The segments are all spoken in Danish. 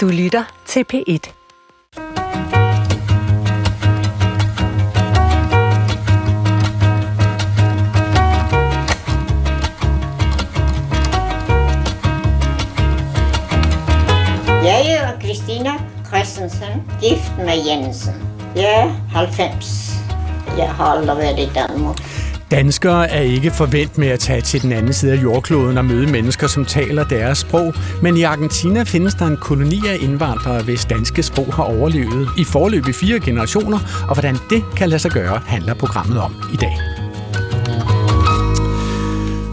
Du lytter til P1. Jeg hedder Kristina Christensen, gift med Jensen. Jeg er 90. Jeg har aldrig været i Danmark. Danskere er ikke forvent med at tage til den anden side af jordkloden og møde mennesker, som taler deres sprog. Men i Argentina findes der en koloni af indvandrere, hvis danske sprog har overlevet i foreløbig 4 generationer. Og hvordan det kan lade sig gøre, handler programmet om i dag.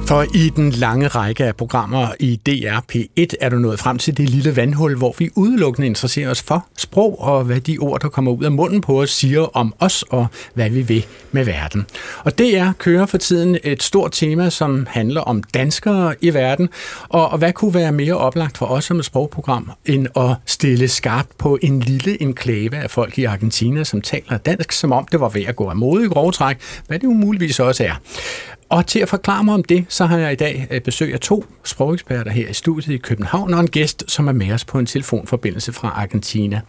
For i den lange række af programmer i DRP1 er du nået frem til det lille vandhul, hvor vi udelukkende interesserer os for sprog og hvad de ord, der kommer ud af munden på os, siger om os og hvad vi vil med verden. Og DR kører for tiden et stort tema, som handler om danskere i verden. Og hvad kunne være mere oplagt for os som et sprogprogram, end at stille skarpt på en lille enklave af folk i Argentina, som taler dansk, som om det var ved at gå af mode i grove træk, hvad det jo muligvis også er. Og til at forklare mig om det, så har jeg i dag besøg af 2 sprogeksperter her i studiet i København og en gæst, som er med os på en telefonforbindelse fra Argentina.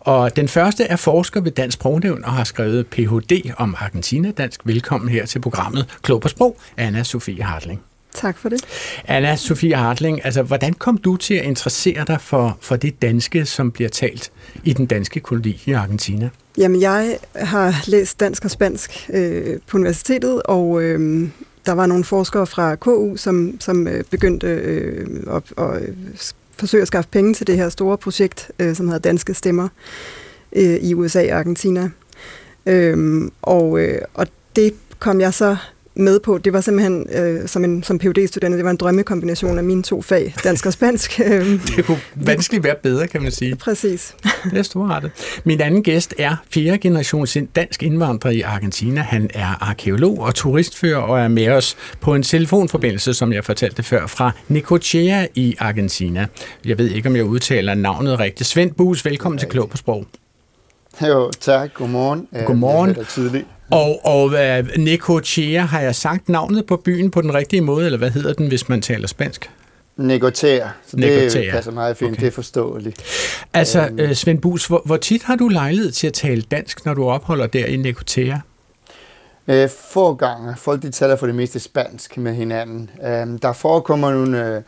Og den første er forsker ved Dansk Sprognævn og har skrevet Ph.D. om argentinadansk. Velkommen her til programmet Klog på Sprog, Anna Sofie Hartling. Tak for det. Anna Sofie Hartling, altså hvordan kom du til at interessere dig for det danske, som bliver talt i den danske koloni i Argentina? Jamen, jeg har læst dansk og spansk på universitetet, og der var nogle forskere fra KU, som begyndte at forsøge at skaffe penge til det her store projekt, som hedder Danske Stemmer i USA og Argentina. Og det kom jeg så med på. Det var simpelthen som PhD-student, det var en drømmekombination af mine 2 fag, dansk og spansk. Det kunne vanskeligt være bedre, kan man sige. Præcis. Det er storartet. Min anden gæst er 4. generations dansk indvandrer i Argentina. Han er arkæolog og turistfører og er med os på en telefonforbindelse, som jeg fortalte før, fra Necochea i Argentina. Jeg ved ikke, om jeg udtaler navnet rigtigt. Svend Buus, velkommen til Klog på Sprog. Jo, tak. Godmorgen. Godmorgen. Det er tidligt. Og Necochea, har jeg sagt navnet på byen på den rigtige måde, eller hvad hedder den, hvis man taler spansk? Necochea. Så det passer meget fint, okay. Det er forståeligt. Altså, Svend Buus, hvor tit har du lejlighed til at tale dansk, når du opholder der i Necochea? Få gange. Folk de taler for det meste spansk med hinanden. Der forekommer nogle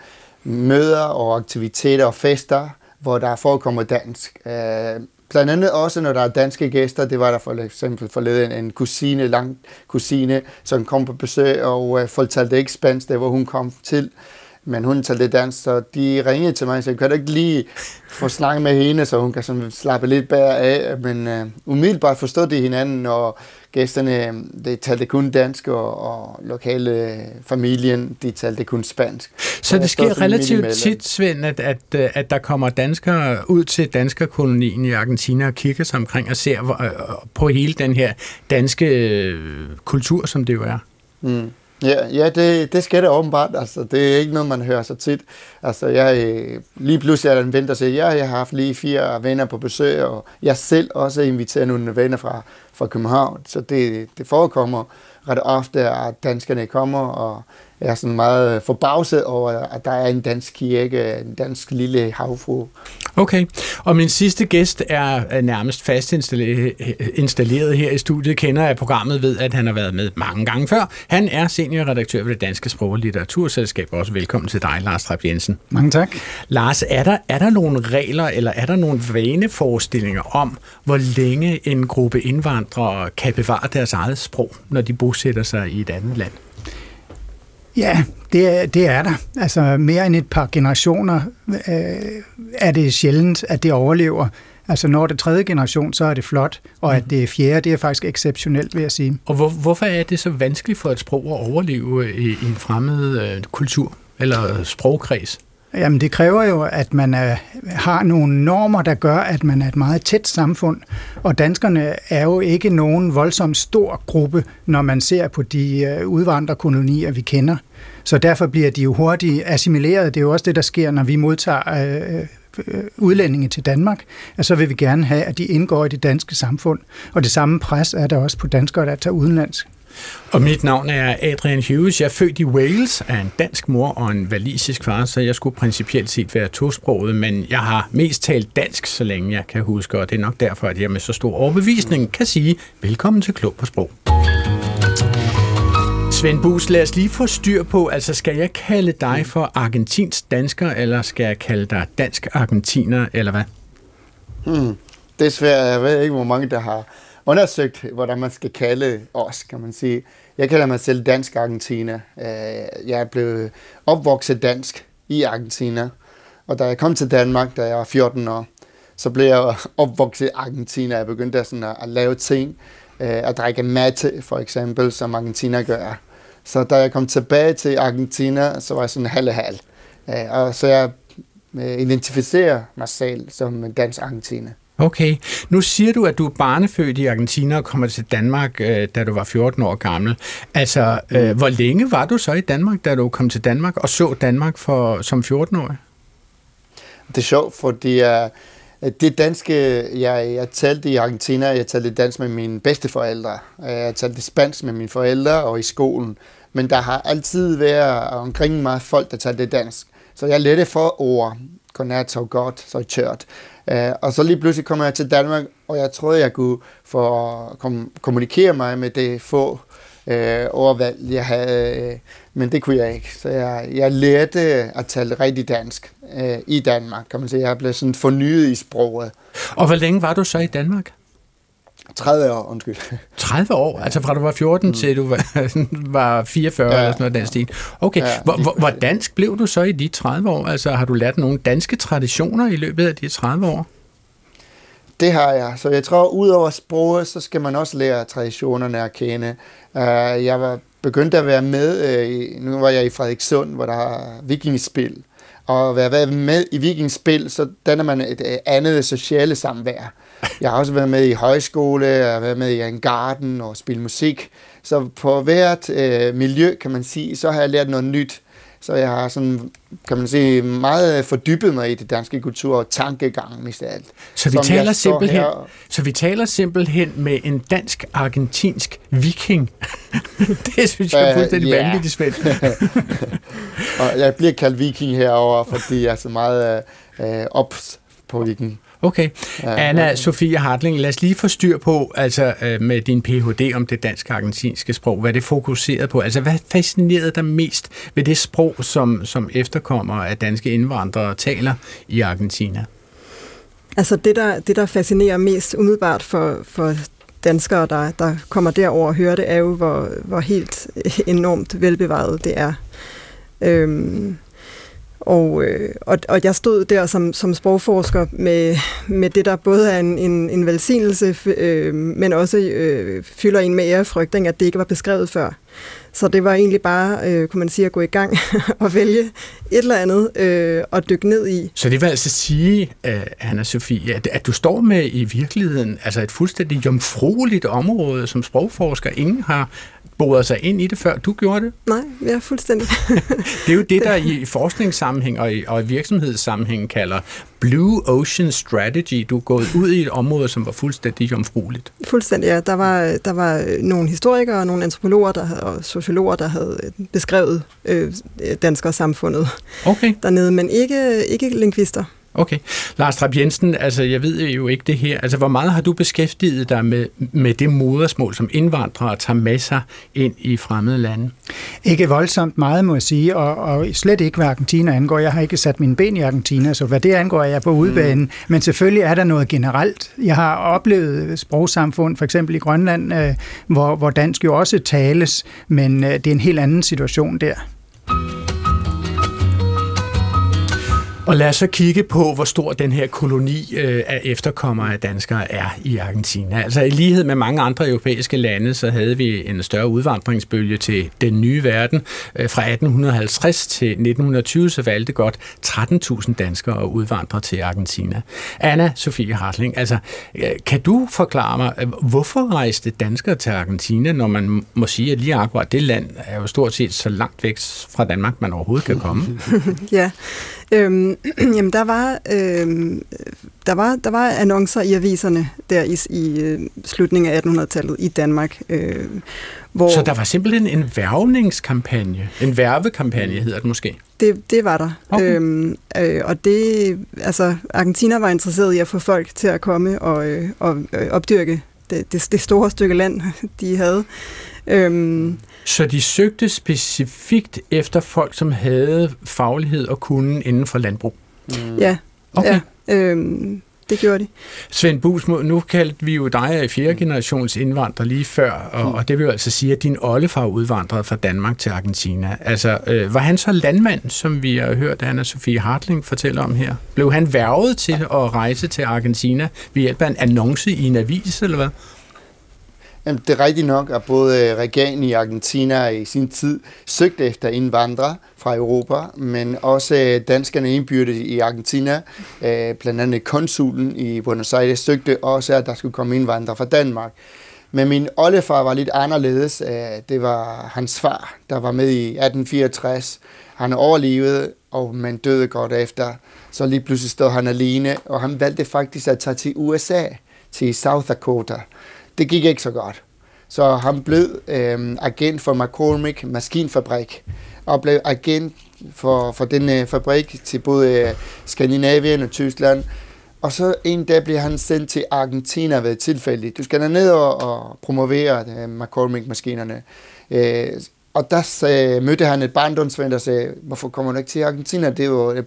møder og aktiviteter og fester, hvor der forekommer dansk. Blandt andet også, når der er danske gæster. Det var der for eksempel forleden en lang kusine, som kom på besøg, og folk talte ikke spansk, der hvor hun kom til, men hun talte dansk, så de ringede til mig og sagde, kan du ikke lige få snakket med hende, så hun kan sådan slappe lidt bedre af, men umiddelbart forstod de hinanden, og gæsterne, de talte kun dansk, og lokale familien, de talte kun spansk. Så det sker relativt tit, Svend, at der kommer danskere ud til danskerkolonien i Argentina og kigger sig omkring og ser på hele den her danske kultur, som det jo er. Mm. Ja, det sker der åbenbart. Altså, det er ikke noget, man hører så tit. Altså, lige pludselig er der en ven, der siger, jeg har haft lige 4 venner på besøg, og jeg selv også inviterer nogle venner fra København. Så det forekommer ret ofte, at danskerne kommer, og jeg er sådan meget forbavset over, at der er en dansk kirke, en dansk lille havfru. Okay, og min sidste gæst er nærmest fast installeret her i studiet, kender jeg programmet ved, at han har været med mange gange før. Han er seniorredaktør ved det Danske Sprog- og Litteraturselskab. Også velkommen til dig, Lars Trap-Jensen. Mange tak. Lars, er der nogle regler, eller er der nogle vaneforestillinger om, hvor længe en gruppe indvandrere kan bevare deres eget sprog, når de bosætter sig i et andet land? Ja, det er der. Altså mere end et par generationer er det sjældent, at det overlever. Altså når det er 3. generation, så er det flot, og at det er 4., det er faktisk exceptionelt, vil jeg sige. Og hvorfor er det så vanskeligt for et sprog at overleve i en fremmed kultur eller sprogkreds? Jamen det kræver jo, at man har nogle normer, der gør, at man er et meget tæt samfund. Og danskerne er jo ikke nogen voldsomt stor gruppe, når man ser på de udvandrerkolonier, vi kender. Så derfor bliver de jo hurtigt assimileret. Det er jo også det, der sker, når vi modtager udlændinge til Danmark, at så vil vi gerne have, at de indgår i det danske samfund. Og det samme pres er der også på danskere, der tager udenlands. Og mit navn er Adrian Hughes. Jeg er født i Wales af en dansk mor og en walisisk far, så jeg skulle principielt set være tosproget, men jeg har mest talt dansk, så længe jeg kan huske, og det er nok derfor, at jeg med så stor overbevisning kan sige velkommen til Klog på Sprog. Svend Buus, lad os lige få styr på, altså skal jeg kalde dig for argentinsk dansker, eller skal jeg kalde dig dansk argentiner, eller hvad? Desværre, jeg ved ikke, hvor mange der har undersøgt, hvordan man skal kalde os, kan man sige. Jeg kalder mig selv dansk argentiner. Jeg er blevet opvokset dansk i Argentina, og da jeg kom til Danmark, da jeg var 14 år, så blev jeg opvokset i Argentina. Jeg begyndte sådan at lave ting, at drikke mate, for eksempel, som argentiner gør. Så da jeg kom tilbage til Argentina, så var jeg sådan halv-halv. Og så jeg identificerer mig selv som dansk argentiner. Okay. Nu siger du, at du er barnefødt i Argentina og kommer til Danmark, da du var 14 år gammel. Altså, hvor længe var du så i Danmark, da du kom til Danmark og så Danmark som 14-årig? Det er sjovt, fordi det danske, jeg talte i Argentina, jeg talte dansk med mine bedsteforældre. Jeg talte spansk med mine forældre og i skolen. Men der har altid været omkring mig folk, der talte dansk. Så jeg lette for ord. Godnat, så godt, så tørt. Og så lige pludselig kom jeg til Danmark, og jeg troede, jeg kunne kommunikere mig med det få ordvalg, jeg havde. Men det kunne jeg ikke. Så jeg lærte at tale rigtig dansk i Danmark, kan man sige. Jeg blev sådan fornyet i sproget. Og hvor længe var du så i Danmark? 30 år, undskyld. 30 år? Ja. Altså fra du var 14 til du var 44 eller sådan noget den stil. Okay, ja, hvor dansk blev du så i de 30 år? Altså har du lært nogle danske traditioner i løbet af de 30 år? Det har jeg. Så jeg tror, udover sproget, så skal man også lære traditionerne at kende. Jeg begyndte at være med, nu var jeg i Frederikssund, hvor der er vikingespil. Og at være med i vikingspil, så danner man et andet sociale samvær. Jeg har også været med i højskole, jeg har været med i en garden og spille musik. Så på hvert miljø, kan man sige, så har jeg lært noget nyt. Så jeg har sådan, kan man sige, meget fordybet mig i det danske kultur og tankegang, mest af alt. Så vi taler simpelthen med en dansk-argentinsk viking. Det synes jeg er fuldstændig vanvittigt, Svend. Og jeg bliver kaldt viking herover, fordi jeg er så meget ops på viking. Okay. Anna Sofie Hartling, lad os lige få styr på, altså med din Ph.D. om det dansk-argentinske sprog, hvad det fokuserede på. Altså, hvad fascinerede dig mest ved det sprog, som efterkommere af danske indvandrere taler i Argentina? Altså, det der fascinerer mest umiddelbart for danskere, der kommer derover og hører det, er jo, hvor helt enormt velbevaret det er. Og jeg stod der som sprogforsker med det, der både er en velsignelse, men også fylder en med ærefrygt, at det ikke var beskrevet før. Så det var egentlig bare, kunne man sige, at gå i gang og vælge et eller andet og dykke ned i. Så det vil altså sige, Anna Sofie, at du står med i virkeligheden altså et fuldstændig jomfrueligt område som sprogforsker. Ingen har boede sig ind i det, før du gjorde det? Nej, ja, fuldstændig. Det er jo det, der i forskningssammenhæng og i virksomhedssammenhæng kalder Blue Ocean Strategy. Du er gået ud i et område, som var fuldstændig jomfrueligt. Fuldstændig, ja. Der var nogle historikere og nogle antropologer og sociologer, der havde beskrevet danskersamfundet dernede, men ikke lingvister. Okay. Lars Trap-Jensen, altså jeg ved jo ikke det her. Altså hvor meget har du beskæftiget dig med det modersmål, som indvandrere tager med sig ind i fremmede lande? Ikke voldsomt meget, må jeg sige, og slet ikke hvad Argentina angår. Jeg har ikke sat mine ben i Argentina, så hvad det angår, jeg er på udebane. Men selvfølgelig er der noget generelt. Jeg har oplevet sprogsamfund, for eksempel i Grønland, hvor dansk jo også tales, men det er en helt anden situation der. Og lad os så kigge på, hvor stor den her koloni af efterkommere af danskere er i Argentina. Altså i lighed med mange andre europæiske lande, så havde vi en større udvandringsbølge til den nye verden. Fra 1850 til 1920, så valgte godt 13.000 danskere at udvandre til Argentina. Anna Sofie Hartling, altså kan du forklare mig, hvorfor rejste danskere til Argentina, når man må sige, at lige akkurat det land er jo stort set så langt væk fra Danmark, man overhovedet kan komme? Ja, Jamen, der var annoncer i aviserne der i slutningen af 1800-tallet i Danmark. Hvor så der var simpelthen en værvningskampagne? En værvekampagne hedder det måske? Det var der. Okay. Og det, altså, Argentina var interesseret i at få folk til at komme og opdyrke det store stykke land, de havde. Så de søgte specifikt efter folk, som havde faglighed og kunnen inden for landbrug? Ja, okay. Ja, det gjorde de. Svend Buus, nu kaldte vi jo dig fjerde generations indvandrer lige før, og det vil jo altså sige, at din oldefar udvandrede fra Danmark til Argentina. Altså, var han så landmand, som vi har hørt Anna Sofie Hartling fortælle om her? Blev han værvet til at rejse til Argentina ved hjælp af en annonce i en avis, eller hvad? Jamen, det er rigtigt nok, at både regeringen i Argentina i sin tid søgte efter indvandrere fra Europa, men også danskerne indbyrdes i Argentina, blandt andet konsulen i Buenos Aires, søgte også, at der skulle komme indvandrere fra Danmark. Men min oldefar var lidt anderledes. Det var hans far, der var med i 1864. Han overlevede, og man døde godt efter. Så lige pludselig stod han alene, og han valgte faktisk at tage til USA, til South Dakota. Det gik ikke så godt. Så han blev agent for McCormick Maskinfabrik, og blev agent for den fabrik til både Skandinavien og Tyskland. Og så en dag blev han sendt til Argentina ved tilfælde. Du skal ned og promovere McCormick-maskinerne. Og der mødte han et barndomsven, der sagde, hvorfor kommer du ikke til Argentina? Det er jo et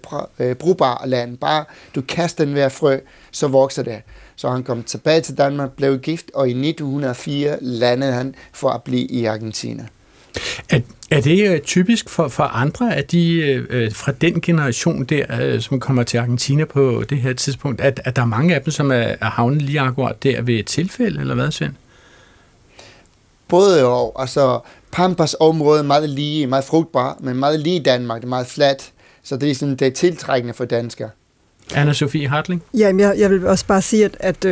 brugbart land. Bare du kaster den hver frø, så vokser det. Så han kom tilbage til Danmark, blev gift, og i 1904 landede han for at blive i Argentina. Er det typisk for andre af de fra den generation der, som kommer til Argentina på det her tidspunkt, at der er mange af dem, som er havnet lige akkurat der ved et tilfælde, eller hvad, Svend? Både og. Altså, Pampas område er meget lige, meget frugtbar, men meget lige i Danmark, det er meget fladt, så det er, sådan, det er tiltrækkende for danskere. Anna Sofie Hartling? Jamen, jeg vil også bare sige, at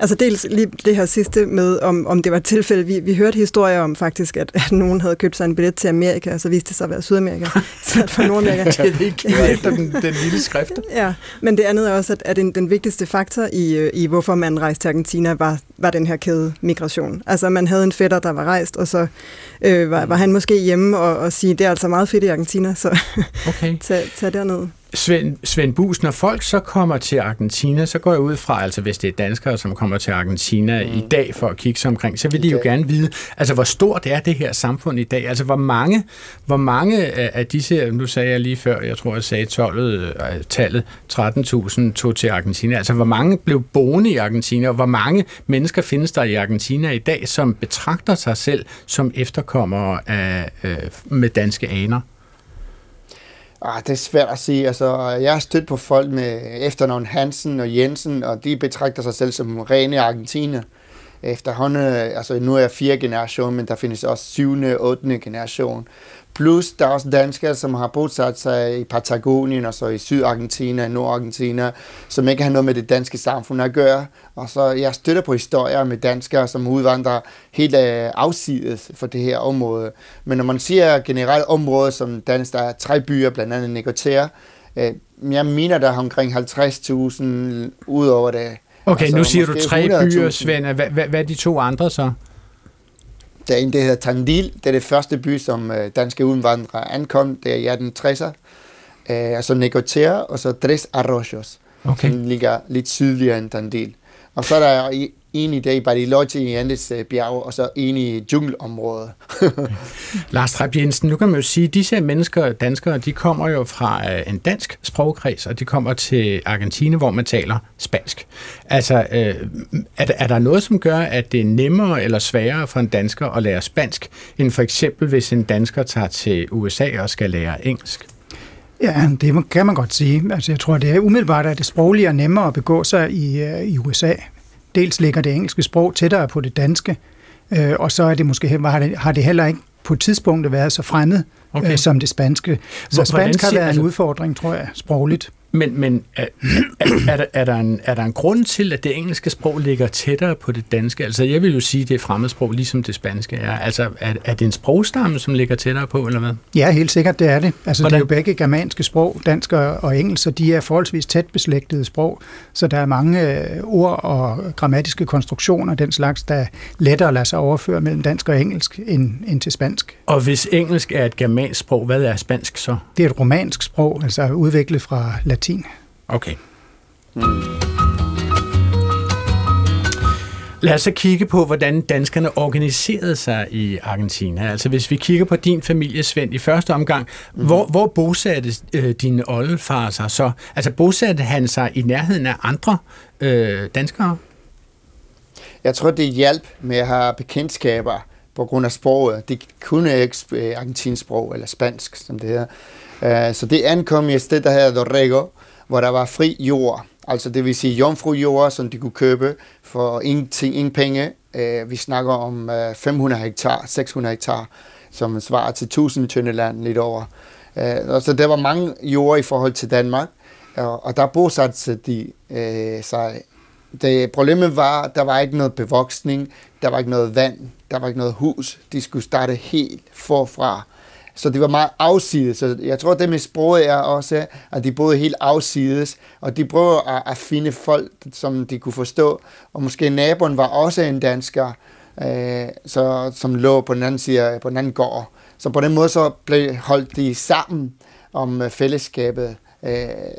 altså dels lige det her sidste med, om det var et tilfælde. Vi hørte historier om faktisk, at nogen havde købt sig en billet til Amerika, og så viste det sig at være Sydamerika, så for Nordamerika. Det er ikke efter den lille skrift. Ja, men det andet er også, at den vigtigste faktor i hvorfor man rejste til Argentina, var den her kæde migration. Altså man havde en fætter, der var rejst, og så var han måske hjemme og sige, det er altså meget fedt i Argentina, så okay. tag derned. Svend Buus, når folk så kommer til Argentina, så går jeg ud fra, altså hvis det er danskere, som kommer til Argentina i dag for at kigge sig omkring, så vil de jo gerne vide, altså hvor stort er det her samfund i dag? Altså hvor mange af disse, nu sagde jeg lige før, jeg tror jeg sagde 13.000 tog til Argentina, altså hvor mange blev boende i Argentina, og hvor mange mennesker findes der i Argentina i dag, som betragter sig selv som efterkommere af, med danske aner? Det er svært at sige. Altså, jeg har stødt på folk med efternavn Hansen og Jensen, og de betragter sig selv som rene argentiner. Efterhånden, altså nu er jeg 4. generation, men der findes også 7. og 8. generation. Plus, der er også danskere, som har bosat sig i Patagonien, og så i Syd-Argentina, Nord-Argentina, som ikke har noget med det danske samfund at gøre. Og så jeg støtter på historier med danskere, som udvandrer helt afsides for det her område. Men når man siger generelt område, som dansk, der er 3 byer, blandt andet Necochea, jeg mener, der er omkring 50.000 ud over det. Okay, altså, nu siger du 3 byer, Svend. Hvad er de 2 andre så? Der er en, der hedder Tandil. Det er det første by, som danske udvandrere ankom. Det er i 1860'er. Og så Necochea, og så Tres Arroyos, okay, som ligger lidt sydligere end Tandil. Og så er der en i dag i Bariloche i Andes bjerge, og så en i jungleområdet. Lars Trap-Jensen, nu kan man jo sige, at disse mennesker, danskere, de kommer jo fra en dansk sprogkreds, og de kommer til Argentina, hvor man taler spansk. Altså, er der noget, som gør, at det er nemmere eller sværere for en dansker at lære spansk, end for eksempel, hvis en dansker tager til USA og skal lære engelsk? Ja, det kan man godt sige. Altså, jeg tror, det er umiddelbart, at det sproglige er nemmere at begå sig i USA. Dels ligger det engelske sprog tættere på det danske, og så er det måske, har det heller ikke på tidspunktet været så fremmed, okay, som det spanske. Så spansk har været en udfordring, tror jeg, sprogligt. Men er der en grund til, at det engelske sprog ligger tættere på det danske? Altså, jeg vil jo sige, at det er fremmedsprog, ligesom det spanske er. Altså, er det en sprogstamme, som ligger tættere på, eller hvad? Ja, helt sikkert, det er det. Altså, hvordan? Det er jo begge germanske sprog, dansk og engelsk, så de er forholdsvis tæt beslægtede sprog, så der er mange ord og grammatiske konstruktioner, den slags, der lettere lader sig overføre mellem dansk og engelsk end til spansk. Og hvis engelsk er et germansk sprog, hvad er spansk så? Det er et romansk sprog, altså udviklet fra latin. Okay. Lad os så kigge på, hvordan danskerne organiserede sig i Argentina. Altså, hvis vi kigger på din familie, Svend, i første omgang, hvor bosatte din oldefar sig så? Altså, bosatte han sig i nærheden af andre danskere? Jeg tror, det hjalp med at have bekendtskaber på grund af sproget. Det kunne ikke argentinsk sprog, eller spansk, som det hedder. Så det ankom i et sted, der hedder Dorrego, hvor der var fri jord, altså det vil sige jomfrujord, som de kunne købe for ingen penge. Vi snakker om 500 hektar, 600 hektar, som svarer til 1000 tønde land lidt over. Så der var mange jord i forhold til Danmark, og der bosatte de sig. Det problemet var, at der var ikke noget bevoksning, der var ikke noget vand, der var ikke noget hus. De skulle starte helt forfra. Så det var meget afsides. Så jeg tror, det med sproget er også, at de boede helt afsides, og de prøver at finde folk, som de kunne forstå. Og måske naboen var også en dansker, som lå på den anden side, på den anden gård. Så på den måde så holdt de sammen om fællesskabet.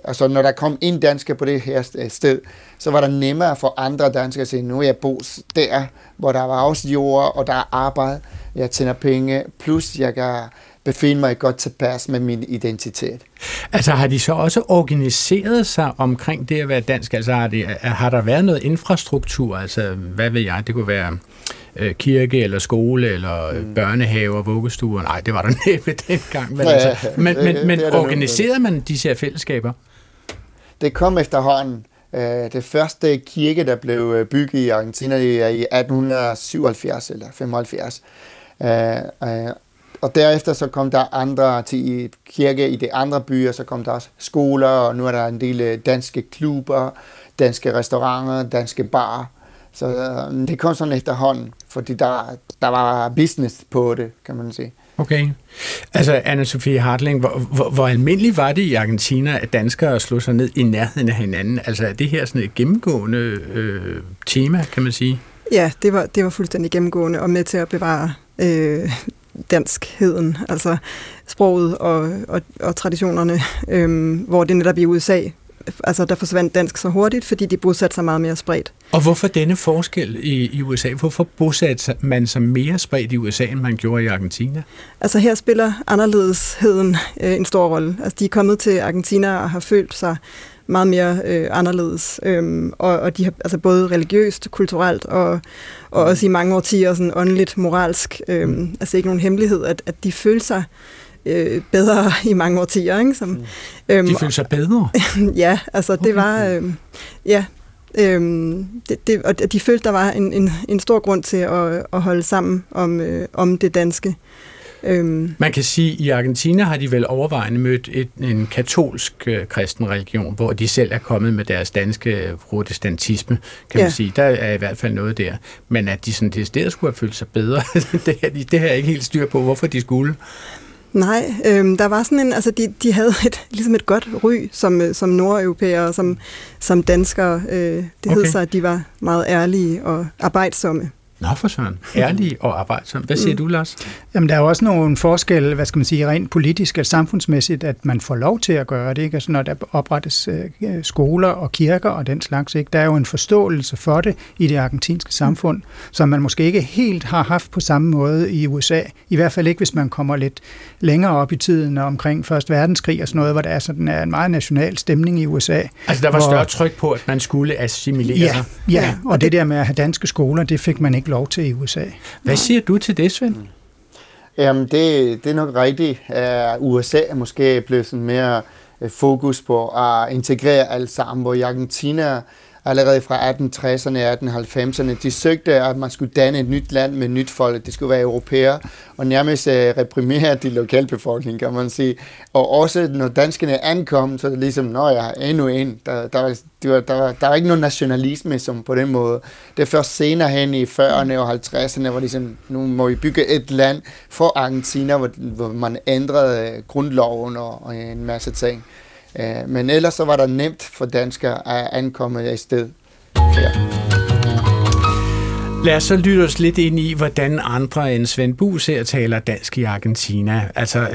Og så når der kom en dansker på det her sted, så var det nemmere for andre danskere at sige, nu er jeg bos der, hvor der var også jord, og der er arbejde, jeg tjener penge, plus jeg kan befinde mig godt tilpas med min identitet. Altså har de så også organiseret sig omkring det at være dansk? Altså har der været noget infrastruktur? Altså hvad ved jeg? Det kunne være kirke eller skole eller børnehave og vuggestuer. Nej, det var der næppe dengang. Men, ja, altså, men organiserede man disse her fællesskaber? Det kom efterhånden. Det første kirke, der blev bygget i Argentina i 1877 eller 75. Og derefter så kom der andre til kirke i de andre byer, så kom der også skoler, og nu er der en del danske klubber, danske restauranter, danske barer. Så det kom sådan efterhånden, fordi der var business på det, kan man sige. Okay. Altså, Anna Sofie Hartling, hvor almindeligt var det i Argentina, at danskere slog sig ned i nærheden af hinanden? Altså, er det her sådan et gennemgående tema, kan man sige? Ja, det var fuldstændig gennemgående og med til at bevare danskheden, altså sproget og traditionerne, hvor det netop i USA, altså der forsvandt dansk så hurtigt, fordi de bosatte sig meget mere spredt. Og hvorfor denne forskel i USA? Hvorfor bosatte man sig mere spredt i USA, end man gjorde i Argentina? Altså her spiller anderledesheden en stor rolle. Altså de er kommet til Argentina og har følt sig meget mere anderledes, og de har altså både religiøst, kulturelt og også i mange årtier sådan åndeligt, moralsk, altså ikke nogen hemmelighed, at de følte sig bedre i mange årtier, ikke? De følte sig bedre? Ja, altså det var, og de følte, der var en stor grund til at holde sammen om det danske. Man kan sige, at i Argentina har de vel overvejende mødt en katolsk kristen religion, hvor de selv er kommet med deres danske protestantisme, kan man sige. Der er i hvert fald noget der. Men at de sådan decideret skulle have følt sig bedre, det har jeg ikke helt styr på, hvorfor de skulle. Nej, der var sådan en, altså de havde ligesom et godt ry som nordeuropæere, som danskere. Det hed sig, at de var meget ærlige og arbejdsomme. Nå for sådan. Ærlige og arbejdsomme. Hvad siger du, Lars? Jamen, der er jo også nogle forskelle, hvad skal man sige, rent politisk og samfundsmæssigt, at man får lov til at gøre det, ikke? Altså, når der oprettes skoler og kirker og den slags, ikke? Der er jo en forståelse for det i det argentinske samfund, som man måske ikke helt har haft på samme måde i USA. I hvert fald ikke, hvis man kommer lidt længere op i tiden og omkring Første Verdenskrig og sådan noget, hvor der er sådan en meget national stemning i USA. Altså, der var større tryk på, at man skulle assimilere sig. Ja, og det der med at have danske skoler, det fik man ikke lov til i USA. Hvad siger du til det, Svend? Jamen, det er nok rigtigt. USA er måske blevet sådan mere fokus på at integrere alt sammen, hvor i Argentina allerede fra 1860'erne og 1890'erne. De søgte, at man skulle danne et nyt land med nyt folk. Det skulle være europæere og nærmest reprimere de lokale befolkning, kan man sige. Og også når danskerne ankom, så er det ligesom, nå ja, endnu en. Der var ikke nogen nationalisme som på den måde. Det er først senere hen i 40'erne og 50'erne, hvor ligesom, nu må vi bygge et land for Argentina, hvor man ændrede grundloven og en masse ting. Men ellers så var det nemt for danskere at ankomme af sted. Ja. Lad os så lytte os lidt ind i, hvordan andre end Svend Buus her taler dansk i Argentina. Altså,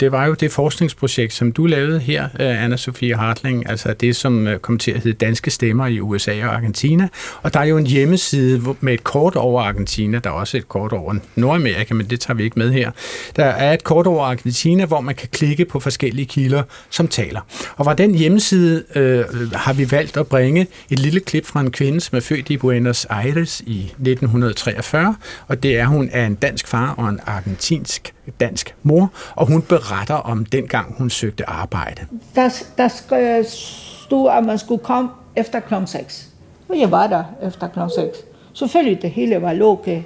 det var jo det forskningsprojekt, som du lavede her, Anna Sofie Hartling, altså det, som kom til at hedde Danske Stemmer i USA og Argentina. Og der er jo en hjemmeside med et kort over Argentina, der er også et kort over Nordamerika, men det tager vi ikke med her. Der er et kort over Argentina, hvor man kan klikke på forskellige kilder, som taler. Og fra den hjemmeside har vi valgt at bringe et lille klip fra en kvinde, som er født i Buenos Aires i 1943, og det er, hun er en dansk far og en argentinsk-dansk mor, og hun beretter om dengang, hun søgte arbejde. Der stod, at man skulle komme efter kl. 6, og jeg var der efter kl. 6. Selvfølgelig, det hele var lukket.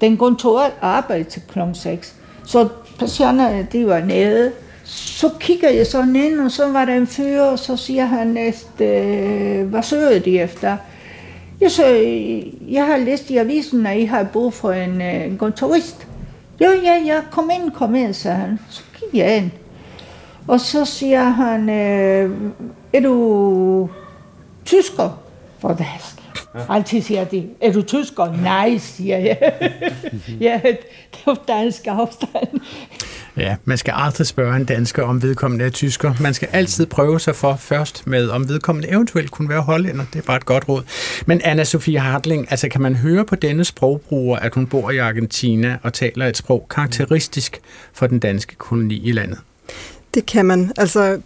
Den kontoret arbejdede til kl. 6, så patienterne, de var nede. Så kigger jeg sådan ind, og så var der en fyr, og så siger han næste, hvad søger de efter? Jeg har læst i avisen, at I har brug for en kontorist. Ja, kom ind, sagde han. Så gik jeg ind. Og så siger han, er du tysker? For dansk. Altid siger de, er du tysker? Nej, siger jeg. Ja, det var dansk afstand. Ja, man skal aldrig spørge en dansker, om vedkommende er tysker. Man skal altid prøve sig for først med, om vedkommende eventuelt kunne være hollænder. Det er bare et godt råd. Men Anna Sofie Hartling, altså kan man høre på denne sprogbruger, at hun bor i Argentina og taler et sprog karakteristisk for den danske koloni i landet? Det kan man. Altså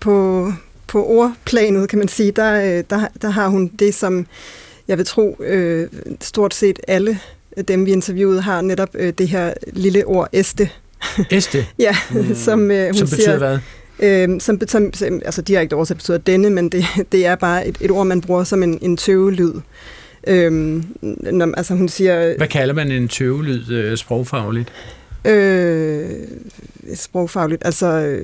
på ordplanet, kan man sige, der har hun det, som jeg vil tro stort set alle dem, vi interviewede, har netop det her lille ord este. Este? Ja, som betyder siger, hvad? Som, altså direkte oversat betyder denne, men det er bare et ord, man bruger som en tøvelyd. Altså hun siger... Hvad kalder man en tøvelyd sprogfagligt? Sprogfagligt, altså...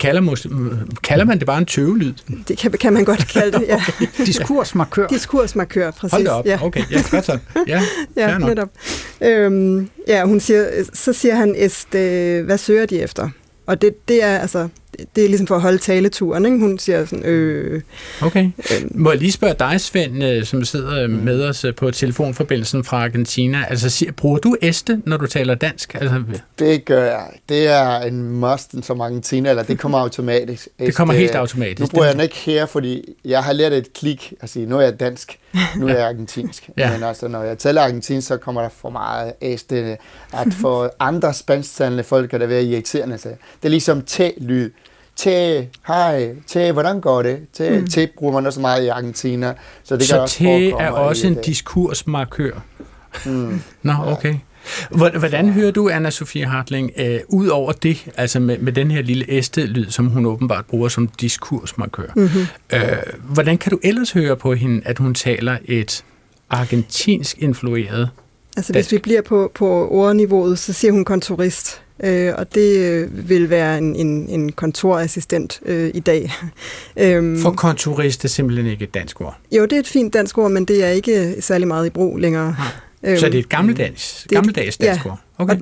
Kalder man det bare en tøvelyd? Det kan man godt kalde det, ja. Okay. Diskursmarkør. Diskursmarkør, præcis. Hold da op, ja. Okay. Ja, godt så. Ja, ja netop. Ja, så siger han, hvad søger de efter? Og det er altså... Det er ligesom for at holde taleturen, ikke? Hun siger sådan, Okay. Må jeg lige spørge dig, Svend, som sidder med os på telefonforbindelsen fra Argentina. Altså, bruger du este, når du taler dansk? Altså... Det gør jeg. Det er en must som Argentina, eller det kommer automatisk. Det kommer helt automatisk. Nu bruger jeg den ikke her, fordi jeg har lært et klik at sige, nu er jeg dansk, nu er jeg argentinsk. Ja. Men altså, når jeg taler argentinsk, så kommer der for meget este. At for andre spansktalende folk kan det være irriterende. Så. Det er ligesom t-lyd. Tæ, hej, tæ, hvordan går det? Tæ bruger man også meget i Argentina. Så det så tæ er også en diskursmarkør. Nå, okay. Hvordan hører du, Anna Sofie Hartling, ud over det, altså med den her lille este-lyd, som hun åbenbart bruger som diskursmarkør, hvordan kan du ellers høre på hende, at hun taler et argentinsk influeret? Altså hvis vi bliver på ordniveauet, så siger hun kontorist. Og det vil være en kontorassistent i dag. For kontorist er simpelthen ikke et dansk ord? Jo, det er et fint dansk ord, men det er ikke særlig meget i brug længere. Ja. Så det er et gammeldags dansk ord? Okay.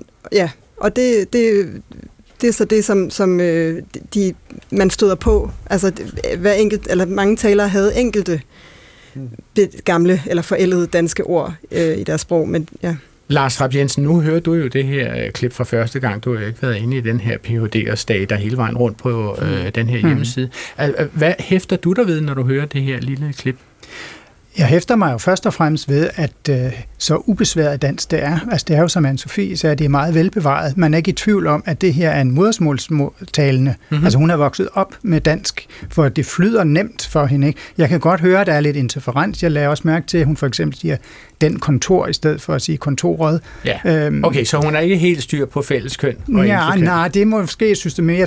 Og det er så det, som man støder på. Altså, mange talere havde enkelte gamle eller forældede danske ord i deres sprog, men ja... Lars Trap-Jensen, nu hører du jo det her klip fra første gang. Du har jo ikke været inde i den her PhD-stat, der hele vejen rundt på den her hjemmeside. Hvad hæfter du der ved, når du hører det her lille klip? Jeg hæfter mig jo først og fremmest ved, at så ubesværet dansk det er. Altså det er jo, som Anne-Sophie sagde, det er meget velbevaret. Man er ikke i tvivl om, at det her er en modersmålstalende. Mm-hmm. Altså hun er vokset op med dansk, for det flyder nemt for hende. Ikke? Jeg kan godt høre, at der er lidt interferens. Jeg lader også mærke til, at hun for eksempel siger den kontor i stedet for at sige kontoret. Ja. Okay, så hun er ikke helt styr på fælleskøn? Ja, nej, det er måske et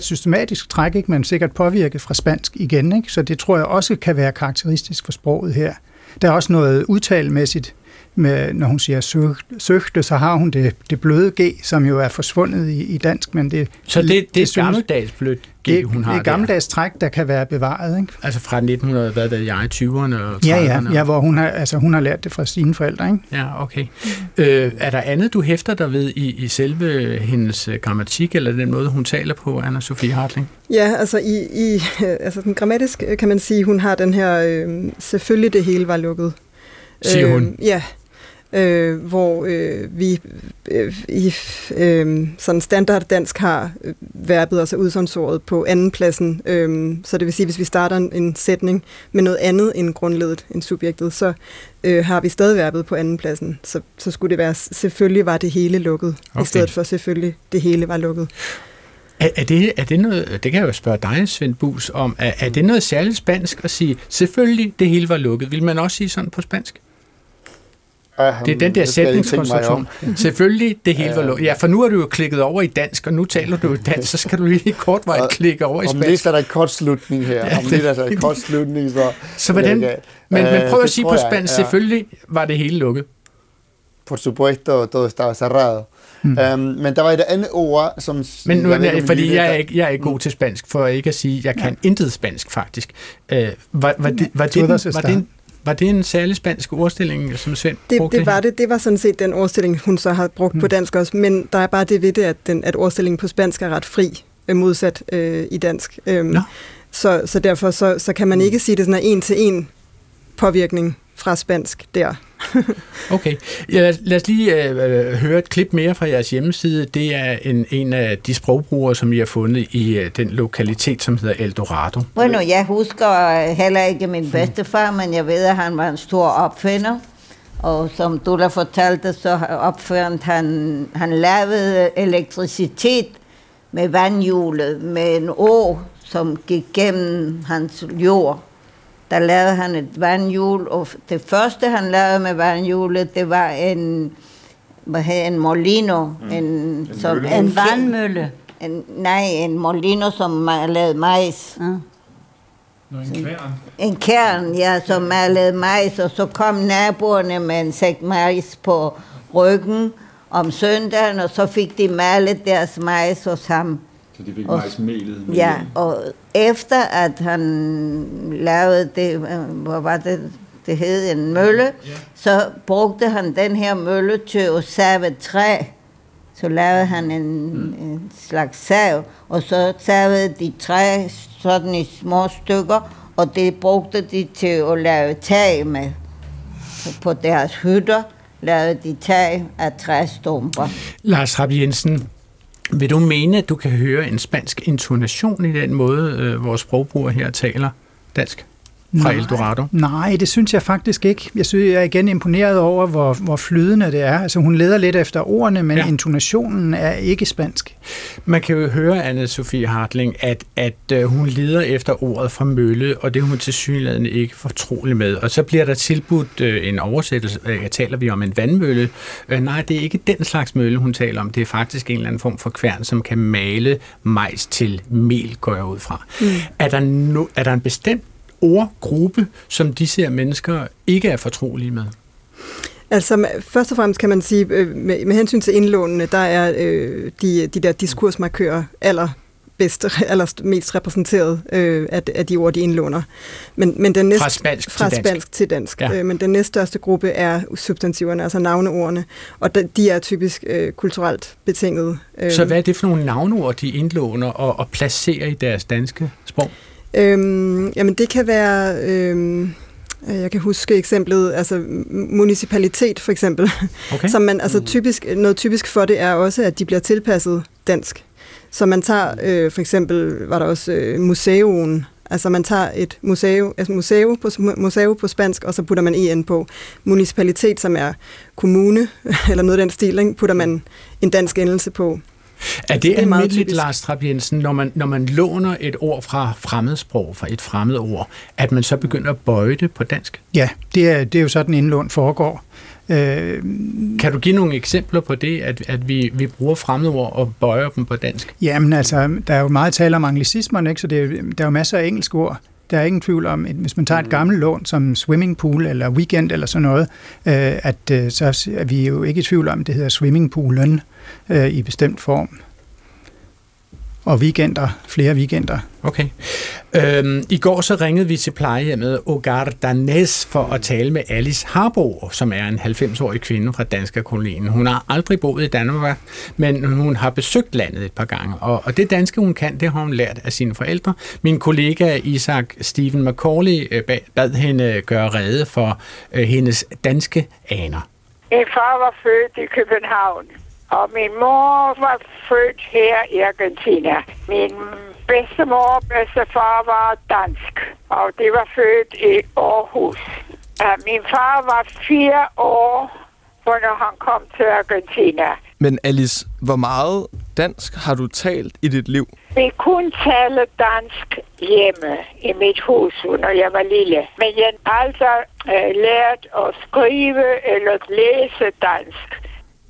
systematisk træk, ikke? Men sikkert påvirket fra spansk igen. Ikke? Så det tror jeg også kan være karakteristisk for sproget her. Der er også noget udtalemæssigt, med, når hun siger søgte, så har hun det bløde G, som jo er forsvundet i dansk. Men det, så det er gammeldags blødt G, hun har. Det er gammeldags træk, der kan være bevaret. Ikke? Altså fra 1920'erne og 30'erne? Ja, hvor hun har lært det fra sine forældre. Ikke? Ja, okay. Er der andet, du hæfter dig ved i selve hendes grammatik, eller den måde, hun taler på, Anna Sofie Hartling? Ja, altså den grammatisk kan man sige, hun har den her, selvfølgelig det hele var lukket. Siger hun? Ja. Hvor vi i sådan standarddansk har verbet, altså udsonsordet, på andenpladsen. Så det vil sige, hvis vi starter en sætning med noget andet end grundledet, end subjektet, så har vi stadig verbet på andenpladsen. Så skulle det være, selvfølgelig var det hele lukket, okay, i stedet for selvfølgelig det hele var lukket. Er det noget, det kan jeg jo spørge dig, Svend Buus, om, er det noget særligt spansk at sige, selvfølgelig det hele var lukket? Vil man også sige sådan på spansk? Det er den der sætningskonstruktion. Selvfølgelig, det hele var lukket. Ja, for nu har du jo klikket over i dansk, og nu taler du jo dansk, så skal du lige kortvarigt klikke over i spansk. Om lidt er der en kortslutning her. Ja, så hvordan? Men prøv at sige på spansk, selvfølgelig var det hele lukket. Por supuesto, todo estaba cerrado. Men der var et andet ord, som... Men nu, fordi jeg er ikke god til spansk, for ikke at sige, jeg kan intet spansk, faktisk. Var det en særlig spansk ordstilling, som Svend brugte? Det var det. Det var sådan set den ordstilling, hun så har brugt på dansk også, men der er bare det ved det, at ordstillingen på spansk er ret fri, modsat i dansk. Så derfor så kan man ikke sige, det sådan er en til en påvirkning fra spansk der. Okay. Ja, lad os lige høre et klip mere fra jeres hjemmeside. Det er en af de sprogbrugere, som I har fundet i den lokalitet, som hedder Eldorado. Bueno, jeg husker heller ikke min bedstefar, men jeg ved, at han var en stor opfinder. Og som Dula fortalte, så opførte han lavede elektricitet med vandhjulet, med en å, som gik gennem hans jord. Der lavede han et vandhjul, og det første, han lavede med vandhjulet, det var en molino, en vandmølle. En molino, som man lavede majs. Ja. En kærn, ja, som man lavede majs, og så kom naboerne med en sæk majs på ryggen om søndagen, og så fik de malet deres majs hos ham. Så det fik majsmelet. Ja, og efter at han lavede det, hvor var det hed, en mølle, så brugte han den her mølle til at save træ. Så lavede han en slags sav, og så savede de træ sådan i små stykker, og det brugte de til at lave tag med. Så på deres hytter lavede de tag af træstumper. Lars Trap-Jensen, vil du mene, at du kan høre en spansk intonation i den måde, vores sprogbruger her taler dansk fra Eldorado? Nej, det synes jeg faktisk ikke. Jeg synes, jeg er igen imponeret over, hvor flydende det er. Altså, hun leder lidt efter ordene, men intonationen er ikke spansk. Man kan jo høre, Anna Sofie Hartling, at hun leder efter ordet fra mølle, og det er hun tilsyneladende ikke fortrolig med. Og så bliver der tilbudt en oversættelse. Taler vi om en vandmølle? Nej, det er ikke den slags mølle, hun taler om. Det er faktisk en eller anden form for kværn, som kan male majs til mel, går jeg ud fra. Mm. Er der en bestemt ordgruppe, som disse her mennesker ikke er fortrolige med? Altså, først og fremmest kan man sige, med hensyn til indlånene, der er de der diskursmarkører mest repræsenteret af de ord, de indlåner. Men den næste, fra spansk til dansk. Ja. Men den næststørste gruppe er substantiverne, altså navneordene, og de er typisk kulturelt betingede. Så hvad er det for nogle navneord, de indlåner og placerer i deres danske sprog? Jamen det kan være, jeg kan huske eksemplet, altså municipalitet for eksempel, okay. Som man altså noget typisk for det er også, at de bliver tilpasset dansk. Så man tager for eksempel var der også museoen, Altså man tager et museo, altså museo på spansk, og så putter man en på. Municipalitet, som er kommune, eller noget af den stil, ikke? Putter man en dansk endelse på. Er det almindeligt, Lars Trap-Jensen, når man låner et ord fra fremmedsprog, fra et fremmed ord, at man så begynder at bøje det på dansk? Ja, det er jo sådan, indlån foregår. Kan du give nogle eksempler på det, at vi bruger fremmedord og bøjer dem på dansk? Jamen altså, der er jo meget tale om anglicismerne, ikke? Så der er jo masser af engelske ord. Der er ingen tvivl om, at hvis man tager et gammelt lån som swimmingpool eller weekend eller sådan noget, så er vi jo ikke i tvivl om, at det hedder swimmingpoolen i bestemt form. Og weekender, flere weekender. Okay. I går så ringede vi til plejehjemmet Ogard Danes for at tale med Alice Harbo, som er en 90-årig kvinde fra Danskerkolonien. Hun har aldrig boet i Danmark, men hun har besøgt landet et par gange. Og det danske, hun kan, det har hun lært af sine forældre. Min kollega Isaac Stephen McCauley bad hende gøre rede for hendes danske aner. Min far var født i København. Og min mor var født her i Argentina. Min bedstemor og bedstefar var dansk, og de var født i Aarhus. Min far var 4 år, når han kom til Argentina. Men Alice, hvor meget dansk har du talt i dit liv? Vi kunne tale dansk hjemme i mit hus, når jeg var lille. Men jeg har aldrig lært at skrive eller læse dansk.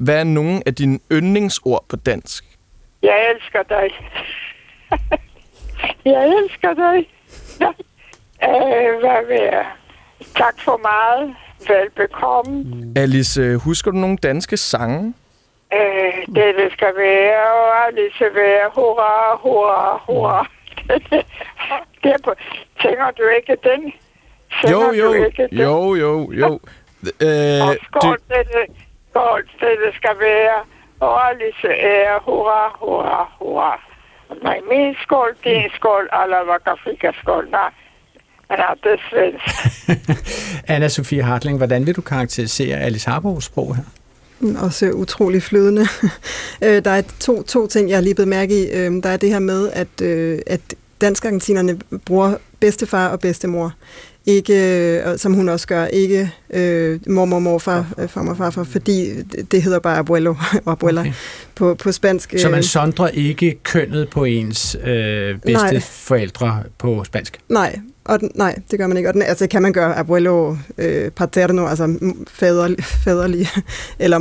Hvad er nogle af dine yndlingsord på dansk? Jeg elsker dig. Jeg elsker dig. Hvad vil jeg? Tak for meget. Velbekomme. Alice, husker du nogle danske sange? Det skal være, og Alice være, hurra, hurra, hurra. Tænker du ikke den? Jo. Og skål det. Godt, det skal være. Årligste ære, hurra, hurra, hurra. Nej, min skål, din skål, eller hvad kan fika skål? Nej, men det er svensk. Anna Sofie Hartling, hvordan vil du karakterisere Alice Harbos sprog her? Også utrolig flydende. Der er to ting, jeg har lige blevet mærke i. Der er det her med, at dansk-argentinerne bruger bedstefar og bedstemor. Ikke, som hun også gør, ikke mormor, morfar, farmor, farfar, fordi det hedder bare abuelo og abuela på spansk. Så man sondrer ikke kønnet på ens bedsteforældre på spansk? Nej. Nej, det gør man ikke. Altså kan man gøre abuelo paterno, altså faderlig, eller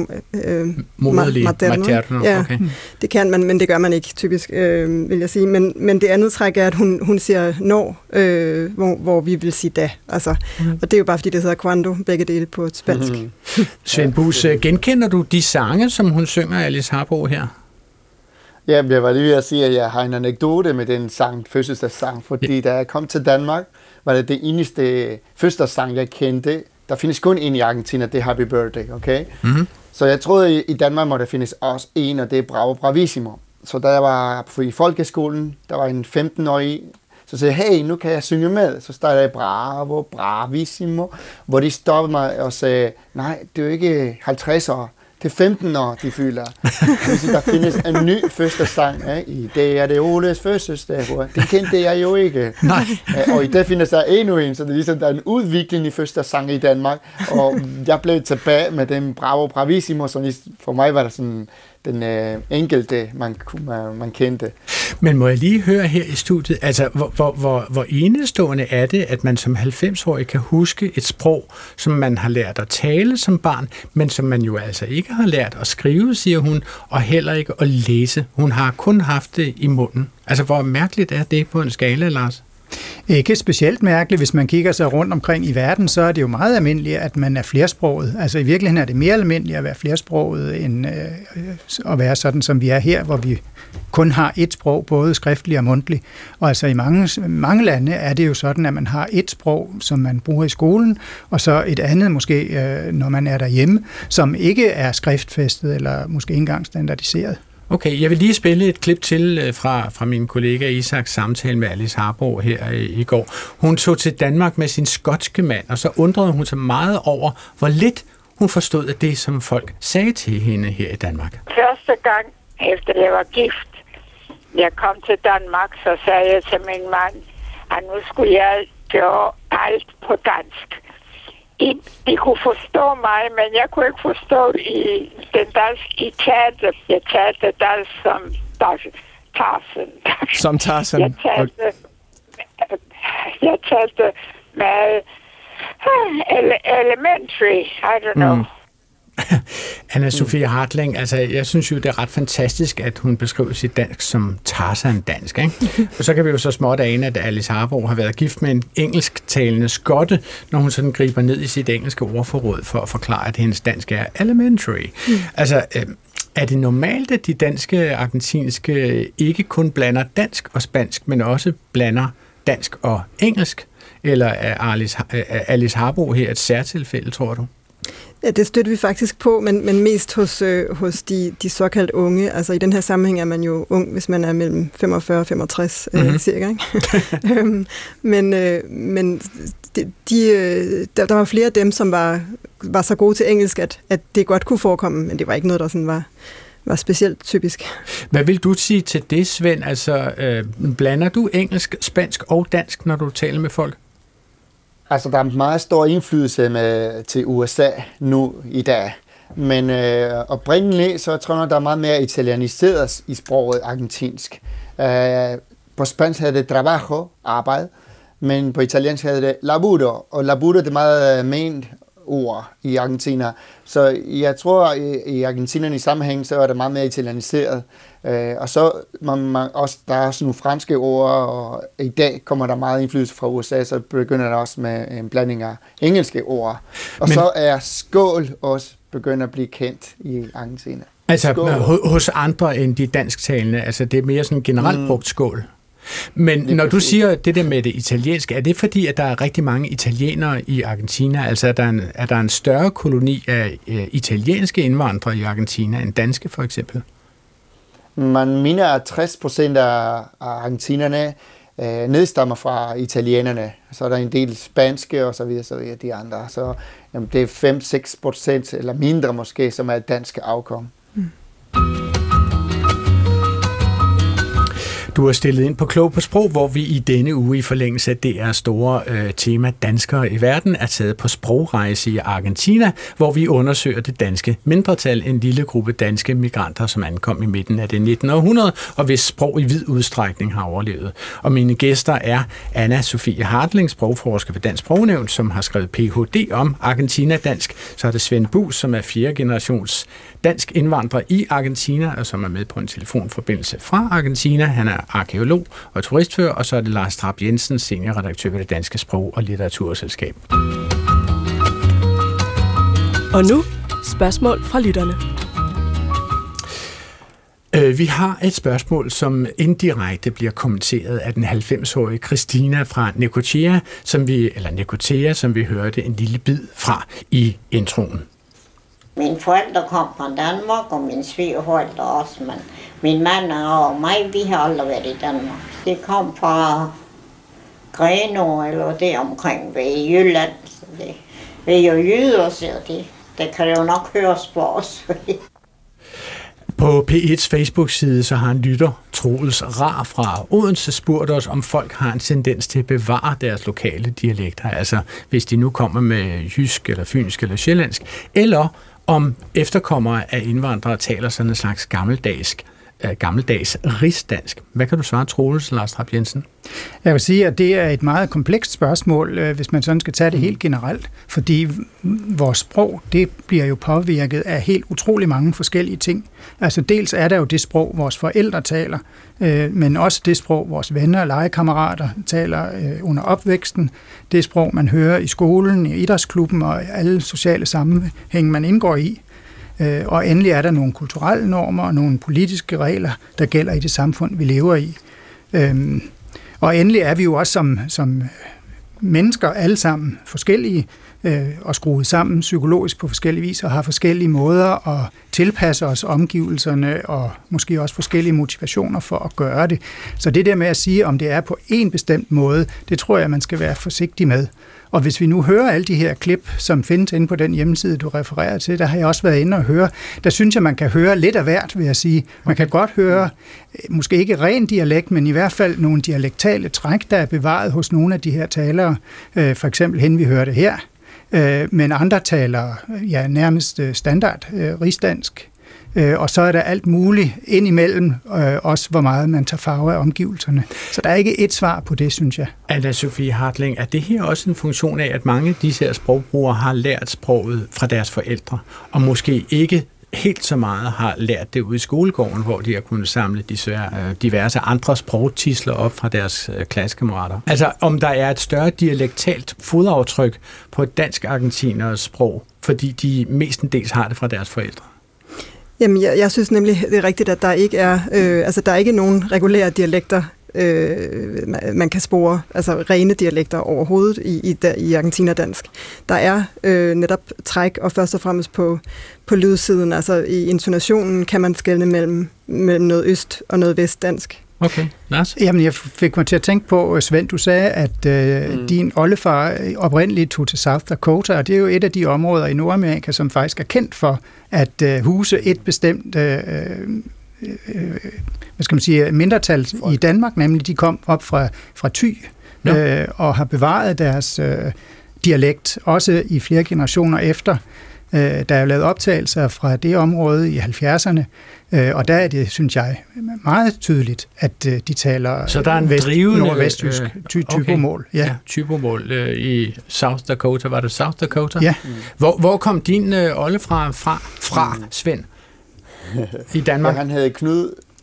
moderlig, materno. Ja, okay. Det kan man, men det gør man ikke typisk, vil jeg sige. Men det andet træk er, at hun siger når, hvor vi vil sige da. Altså, og det er jo bare, fordi det hedder quando, begge dele på spansk. Svend Buus, genkender du de sange, som hun synger, Alice Harbo her? Ja, jeg var lige ved at sige, at jeg har en anekdote med den sang, fødselsdagssang, fordi da jeg kom til Danmark, var det det eneste fødselsdagssang, jeg kendte. Der findes kun en i Argentina, det er Happy Birthday, okay? Mm-hmm. Så jeg troede, i Danmark måtte findes også en, og det er Bravo Bravissimo. Så da jeg var i folkeskolen, der var en 15-årig, så sagde jeg, hey, nu kan jeg synge med. Så startede jeg Bravo Bravissimo, hvor de stoppede mig og sagde, nej, det er jo ikke 50 år. Det er 15 år, de fylder. Der findes en ny fødselsdagssang. I dag er det Oles fødselsdag. Det kendte jeg jo ikke. Nej. Og i dag findes der endnu en, så det er ligesom, der er en udvikling i fødselsdagssang i Danmark. Og jeg blev tilbage med den Bravo Bravissimo, som for mig var der sådan den enkelte, man kendte. Men må jeg lige høre her i studiet, altså hvor enestående er det, at man som 90-årig kan huske et sprog, som man har lært at tale som barn, men som man jo altså ikke har lært at skrive, siger hun, og heller ikke at læse. Hun har kun haft det i munden. Altså hvor mærkeligt er det på en skala, Lars? Ikke specielt mærkeligt. Hvis man kigger sig rundt omkring i verden, så er det jo meget almindeligt, at man er flersproget. Altså i virkeligheden er det mere almindeligt at være flersproget, end at være sådan, som vi er her, hvor vi kun har ét sprog, både skriftligt og mundtligt. Og altså i mange lande er det jo sådan, at man har ét sprog, som man bruger i skolen, og så et andet måske, når man er derhjemme, som ikke er skriftfæstet eller måske ikke engang standardiseret. Okay, jeg vil lige spille et klip til fra min kollega Isaks samtale med Alice Harbo her i går. Hun tog til Danmark med sin skotske mand, og så undrede hun sig meget over, hvor lidt hun forstod af det, som folk sagde til hende her i Danmark. Første gang, efter jeg var gift, jeg kom til Danmark, så sagde jeg til min mand, at nu skulle jeg gøre alt på dansk. De kunne forstå mig, men jeg kunne ikke forstå den dansk i talte. Jeg talte dansk som Tarzan. Jeg talte med elementary, I don't know. Mm. Anna Sofie Hartling, altså jeg synes jo, det er ret fantastisk, at hun beskriver sit dansk som Tarzan-dansk, ikke? Og så kan vi jo så småt ane, at Alice Harbo har været gift med en engelsktalende skotte, når hun sådan griber ned i sit engelske ordforråd for at forklare, at hendes dansk er elementary. Mm. Altså, er det normalt, at de danske argentinske ikke kun blander dansk og spansk, men også blander dansk og engelsk? Eller er Alice Harbo her et særtilfælde, tror du? Ja, det støtter vi faktisk på, men mest hos de såkaldt unge. Altså i den her sammenhæng er man jo ung, hvis man er mellem 45 og 65 cirka. Ikke? men der var flere af dem, som var så gode til engelsk, at det godt kunne forekomme, men det var ikke noget, der sådan var specielt typisk. Hvad vil du sige til det, Svend? Altså, blander du engelsk, spansk og dansk, når du taler med folk? Altså, der er meget stor indflydelse til USA nu i dag. Men oprindeligt, så tror jeg, der er meget mere italieniseret i sproget argentinsk. På spansk hedder det trabajo, arbejde, men på italiensk hedder det laburo, og laburo det er meget ment ord i Argentina. Så jeg tror, i Argentinerne i sammenhæng, så er det meget mere italieniseret. Og så der er også nogle franske ord, og i dag kommer der meget indflydelse fra USA, så begynder der også med en blanding af engelske ord. Og så er skål også begyndt at blive kendt i Argentina. Altså hos andre end de dansktalende, altså det er mere sådan generelt brugt skål. Men når du siger det der med det italienske, er det fordi, at der er rigtig mange italienere i Argentina? Altså er der en større koloni af italienske indvandrere i Argentina end danske for eksempel? Man mener, at 60% af argentinerne nedstammer fra italienerne. Så er der en del spanske og så videre de andre. Så jamen, det er 5-6% eller mindre måske, som er danske afkom. Mm. Du har stillet ind på Klog på Sprog, hvor vi i denne uge i forlængelse af DR's store tema Danskere i verden er taget på sprogrejse i Argentina, hvor vi undersøger det danske mindretal, en lille gruppe danske migranter, som ankom i midten af det 19. århundrede, og hvis sprog i vid udstrækning har overlevet. Og mine gæster er Anna Sofie Hartling, sprogforsker ved Dansk Sprognævn, som har skrevet Ph.D. om argentinadansk. Så er det Svend Buus, som er 4. generations dansk indvandrer i Argentina, og som er med på en telefonforbindelse fra Argentina. Han er arkeolog og turistfører, og så er det Lars Trap-Jensen, seniorredaktør ved det Danske Sprog- og Litteraturselskab. Og nu spørgsmål fra lytterne. Vi har et spørgsmål, som indirekte bliver kommenteret af den 90-årige Kristina fra Necochea, som vi hørte en lille bid fra i introen. Mine forældre kom fra Danmark, og mine svigerforældre også, men min mand og mig, vi har aldrig været i Danmark. De kom fra Grenå, eller det omkring ved Jylland. Vi er jo jyder, siger de. Det kan jo nok høres på os. På P1's Facebook-side så har en lytter, Troels Rar fra Odense, spurgt os, om folk har en tendens til at bevare deres lokale dialekter, altså hvis de nu kommer med jysk eller fynsk eller sjællandsk, eller om efterkommere af indvandrere taler sådan en slags gammeldags rigsdansk. Hvad kan du svare, Troels, Lars Trap-Jensen? Jeg vil sige, at det er et meget komplekst spørgsmål, hvis man sådan skal tage det helt generelt, fordi vores sprog, det bliver jo påvirket af helt utrolig mange forskellige ting. Altså dels er der jo det sprog, vores forældre taler, men også det sprog, vores venner og legekammerater taler under opvæksten, det sprog, man hører i skolen, i idrætsklubben og alle sociale sammenhæng, man indgår i. Og endelig er der nogle kulturelle normer og nogle politiske regler, der gælder i det samfund, vi lever i. Og endelig er vi jo også som mennesker alle sammen forskellige og skruet sammen psykologisk på forskellige vis og har forskellige måder at tilpasse os omgivelserne og måske også forskellige motivationer for at gøre det. Så det der med at sige, om det er på en bestemt måde, det tror jeg, man skal være forsigtig med. Og hvis vi nu hører alle de her klip, som findes inde på den hjemmeside, du refererer til, der har jeg også været inde og høre. Der synes jeg, man kan høre lidt af hvert, vil jeg sige. Man kan godt høre, måske ikke ren dialekt, men i hvert fald nogle dialektale træk, der er bevaret hos nogle af de her talere. For eksempel hende, vi hørte her. Men andre taler ja, nærmest standard rigsdansk. Og så er der alt muligt indimellem, også hvor meget man tager farve af omgivelserne. Så der er ikke et svar på det, synes jeg. Anna Sofie Hartling, er det her også en funktion af, at mange af disse her sprogbrugere har lært sproget fra deres forældre, og måske ikke helt så meget har lært det ude i skolegården, hvor de har kunnet samle diverse andre sprogtisler op fra deres klassekammerater? Altså, om der er et større dialektalt fodaftryk på et dansk-argentiners sprog, fordi de mestendels har det fra deres forældre? Jamen, jeg synes nemlig, det er rigtigt, at der ikke er, der er ikke nogen regulære dialekter, man kan spore, altså rene dialekter overhovedet i argentinadansk. Der er netop træk, og først og fremmest på lydsiden, altså i intonationen kan man skelne mellem noget øst- og noget vestdansk. Okay, Lars? Jamen, jeg fik mig til at tænke på, Svend, du sagde, at din oldefar oprindeligt tog til South Dakota, og det er jo et af de områder i Nordamerika, som faktisk er kendt for at huse et bestemt mindretal i Danmark, nemlig de kom op fra Thy og har bevaret deres dialekt, også i flere generationer efter. Der er jo lavet optagelser fra det område i 70'erne, og der er det, synes jeg, meget tydeligt, at de taler så der er en nordvestjysk typomål. Okay. Ja, typomål i South Dakota. Var det South Dakota? Ja. Mm. Hvor kom din olde fra Svend i Danmark? Ja, han hed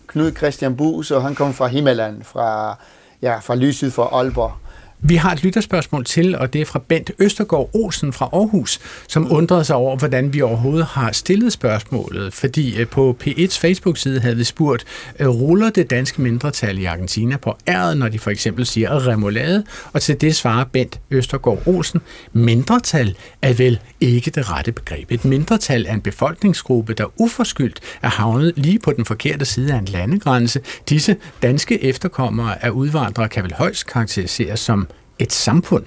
Knud Christian Buus, og han kom fra Himmerland, fra lyset fra Aalborg. Vi har et lytterspørgsmål til, og det er fra Bent Østergaard Olsen fra Aarhus, som undrede sig over, hvordan vi overhovedet har stillet spørgsmålet, fordi på P1's Facebook-side havde vi spurgt, ruller det danske mindretal i Argentina på R'et, når de for eksempel siger remoulade, og til det svarer Bent Østergaard Olsen, mindretal er vel ikke det rette begreb. Et mindretal er en befolkningsgruppe, der uforskyldt er havnet lige på den forkerte side af en landegrænse. Disse danske efterkommere af udvandrere kan vel højst karakteriseres som et samfund.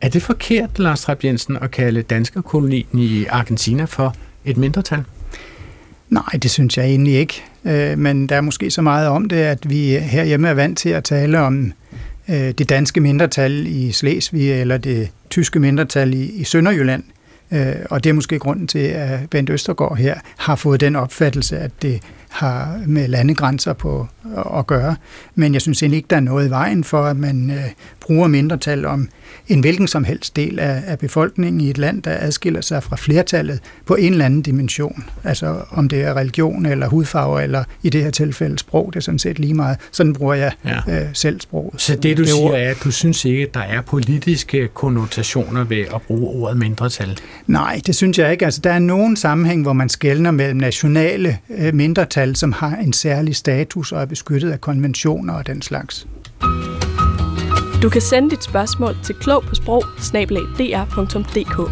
Er det forkert, Lars Trap-Jensen, at kalde danskerkolonien i Argentina for et mindretal? Nej, det synes jeg egentlig ikke. Men der er måske så meget om det, at vi herhjemme er vant til at tale om det danske mindretal i Slesvig eller det tyske mindretal i Sønderjylland. Og det er måske grunden til, at Bent Østergaard her har fået den opfattelse, at det har med landegrænser på at gøre. Men jeg synes egentlig ikke, der er noget i vejen for, at man bruger mindretal om en hvilken som helst del af befolkningen i et land, der adskiller sig fra flertallet på en eller anden dimension. Altså om det er religion eller hudfarve eller i det her tilfælde sprog, det er sådan set lige meget. Sådan bruger jeg selv sproget. Så det du siger er, at du synes ikke, at der er politiske konnotationer ved at bruge ordet mindretal? Nej, det synes jeg ikke. Altså der er nogen sammenhæng, hvor man skelner mellem nationale mindretal, som har en særlig status og er beskyttet af konventioner og den slags. Du kan sende dit spørgsmål til klog på sprog @dr.dk.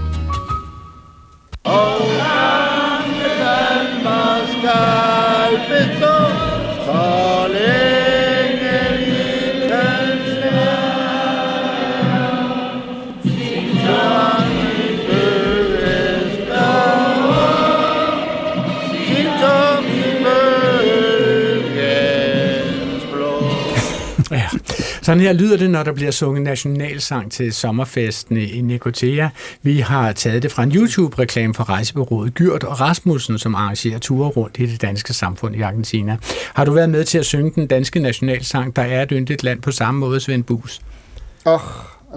Sådan her lyder det, når der bliver sunget nationalsang til sommerfesten i Necochea. Vi har taget det fra en YouTube-reklame fra rejsebureauet Gyrt og Rasmussen, som arrangerer ture rundt i det danske samfund i Argentina. Har du været med til at synge den danske nationalsang, der er et yndigt land på samme måde, Svend Buus?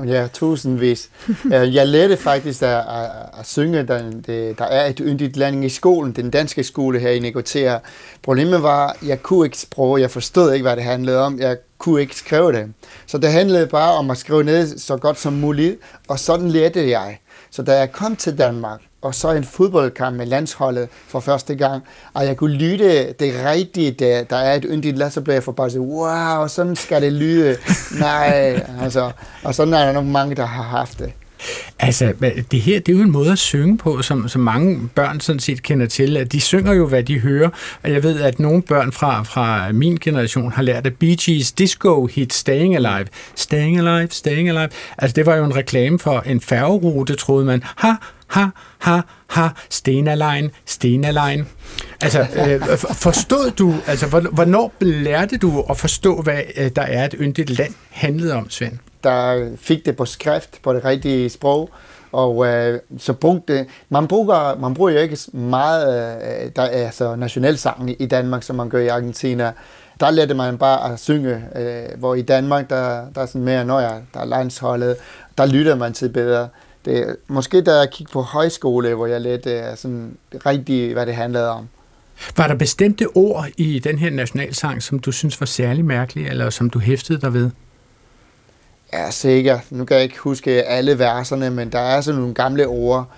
Ja, tusindvis. Jeg lærte faktisk at synge, der er et yndigt land i skolen, den danske skole her i Necochea. Problemet var, at jeg kunne ikke sproge, jeg forstod ikke, hvad det handlede om, jeg kunne ikke skrive det. Så det handlede bare om at skrive ned så godt som muligt, og sådan lærte jeg. Så da jeg kom til Danmark, og så en fodboldkamp med landsholdet for første gang, og jeg kunne lytte det rigtige, der er et yndigt land, så blev jeg forbasset, wow, sådan skal det lyde. Nej, altså, og sådan er der nok mange, der har haft det. Altså, det her, det er jo en måde at synge på, som mange børn sådan set kender til, at de synger jo, hvad de hører, og jeg ved, at nogle børn fra min generation har lært af Bee Gees disco hit Staying Alive. Staying Alive, Staying Alive. Altså, det var jo en reklame for en færgerute, troede man. Ha, ha, ha, ha, Stenallein, Stenallein. Altså, forstod du, altså, hvornår lærte du at forstå, hvad der er et yndigt land handlede om, Svend? Der fik det på skrift, på det rigtige sprog, og så brugte det. Man bruger jo ikke meget der er altså nationalsangen i Danmark, som man gør i Argentina. Der lærte man bare at synge, hvor i Danmark, der er sådan mere, når der er landsholdet, der lytter man til bedre. Det, måske da jeg kiggede på højskole, hvor jeg lærte sådan rigtigt, hvad det handlede om. Var der bestemte ord i den her nationalsang, som du synes var særlig mærkelige, eller som du hæftede dig ved? Ja, sikkert. Nu kan jeg ikke huske alle verserne, men der er sådan nogle gamle ord,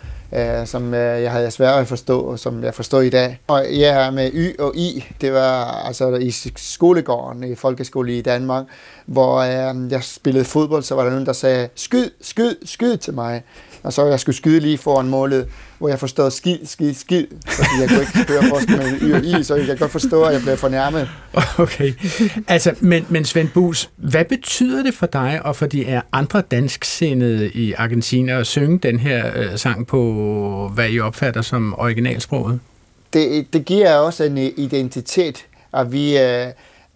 som jeg havde svært at forstå, og som jeg forstår i dag. Og ja, med Y og I, det var altså i skolegården, i folkeskole i Danmark, hvor jeg spillede fodbold, så var der nogen, der sagde, skyd, skyd, skyd til mig. Og så jeg skulle skyde lige foran målet, hvor jeg forstod skid, skid, skid. Fordi jeg kunne ikke høre forskel mellem Y og I, så jeg kan godt forstå, at jeg blev fornærmet. Okay. Altså, men Svend Buus, hvad betyder det for dig og for de andre dansksindede i Argentina at synge den her sang på, hvad I opfatter som originalsproget? Det giver også en identitet, at vi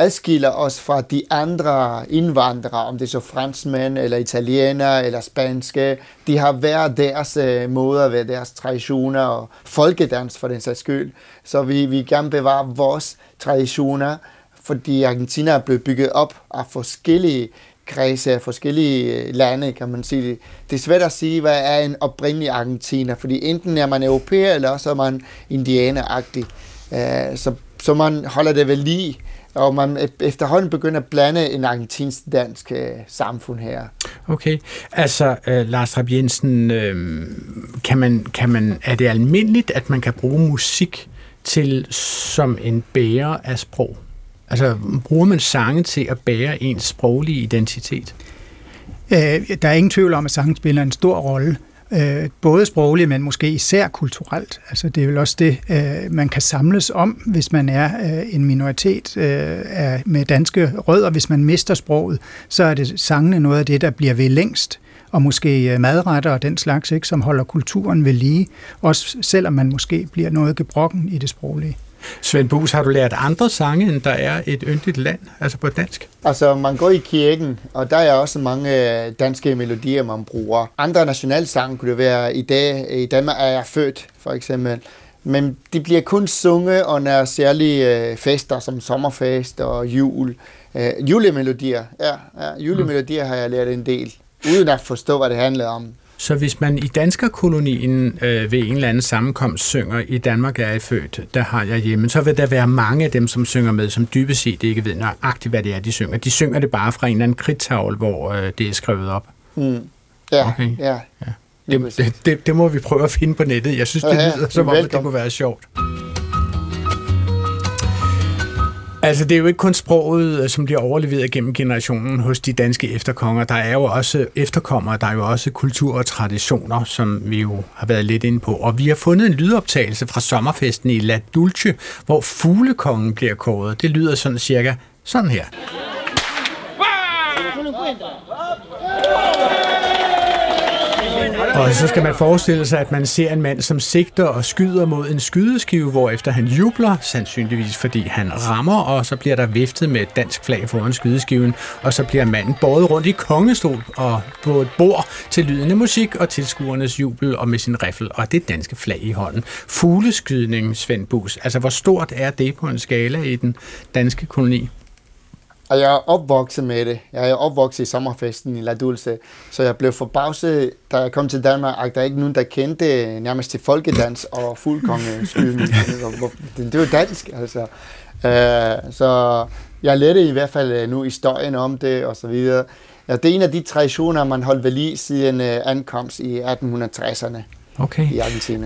adskiller os fra de andre indvandrere, om det er så franskmænd, eller italienere, eller spanske. De har hver deres måder, hver deres traditioner, og folkedans for den sags skyld. Så vi vil gerne bevare vores traditioner, fordi Argentina er blevet bygget op af forskellige kredse, af forskellige lande, kan man sige. Det er svært at sige, hvad er en oprindelig argentiner, fordi enten er man europæer, eller også er man indianeragtig. Så man holder det ved lige, og man efterhånden begynder at blande en argentinsk dansk samfund her. Okay, altså Lars Trap-Jensen, er det almindeligt, at man kan bruge musik til som en bærer af sprog? Altså bruger man sange til at bære ens sproglige identitet? Der er ingen tvivl om, at sangen spiller en stor rolle. Både sprogligt, men måske især kulturelt. Altså, det er vel også det, man kan samles om, hvis man er en minoritet med danske rødder. Hvis man mister sproget, så er det sangene noget af det, der bliver ved længst. Og måske madretter og den slags, ikke, som holder kulturen ved lige. Også selvom man måske bliver noget gebrokken i det sproglige. Svend Buus, har du lært andre sange, end der er et yndigt land, altså på dansk? Altså, man går i kirken, og der er også mange danske melodier, man bruger. Andre nationalsange kunne det være i dag, i Danmark er jeg født, for eksempel. Men de bliver kun sunget under særlige fester, som sommerfest og jul. Julemelodier, ja, julemelodier har jeg lært en del, uden at forstå, hvad det handler om. Så hvis man i danskerkolonien ved en eller anden sammenkomst synger, i Danmark er jeg født, der har jeg hjemme, så vil der være mange af dem, som synger med, som dybest set ikke ved nøjagtigt, hvad det er, de synger. De synger det bare fra en eller anden kridtavle, hvor det er skrevet op. Mm. Ja, okay. Ja. Det må vi prøve at finde på nettet. Jeg synes, det lyder som om, at det kunne være sjovt. Altså, det er jo ikke kun sproget, som bliver overleveret gennem generationen hos de danske efterkonger. Der er jo også efterkommere, der er jo også kultur og traditioner, som vi jo har været lidt inde på. Og vi har fundet en lydoptagelse fra sommerfesten i La Dulce, hvor fuglekongen bliver kåret. Det lyder sådan cirka sådan her. Og så skal man forestille sig, at man ser en mand, som sigter og skyder mod en skydeskive, hvorefter han jubler, sandsynligvis fordi han rammer, og så bliver der viftet med et dansk flag foran skydeskiven, og så bliver manden båret rundt i kongestol og på et bord til lydende musik og tilskuernes jubel og med sin riffel og det danske flag i hånden. Fugleskydningen, Svend Buus, altså hvor stort er det på en skala i den danske koloni? Og jeg er opvokset med det. Jeg er opvokset i sommerfesten i La Dulce, så jeg blev forbavset, da jeg kom til Danmark, at der ikke nogen, der kendte nærmest til folkedans og fuldkongeskydning. Det var dansk, altså. Så jeg lærte i hvert fald nu historien om det, og så videre. Ja, det er en af de traditioner, man holdt ved lige siden ankomst i 1860'erne. Okay.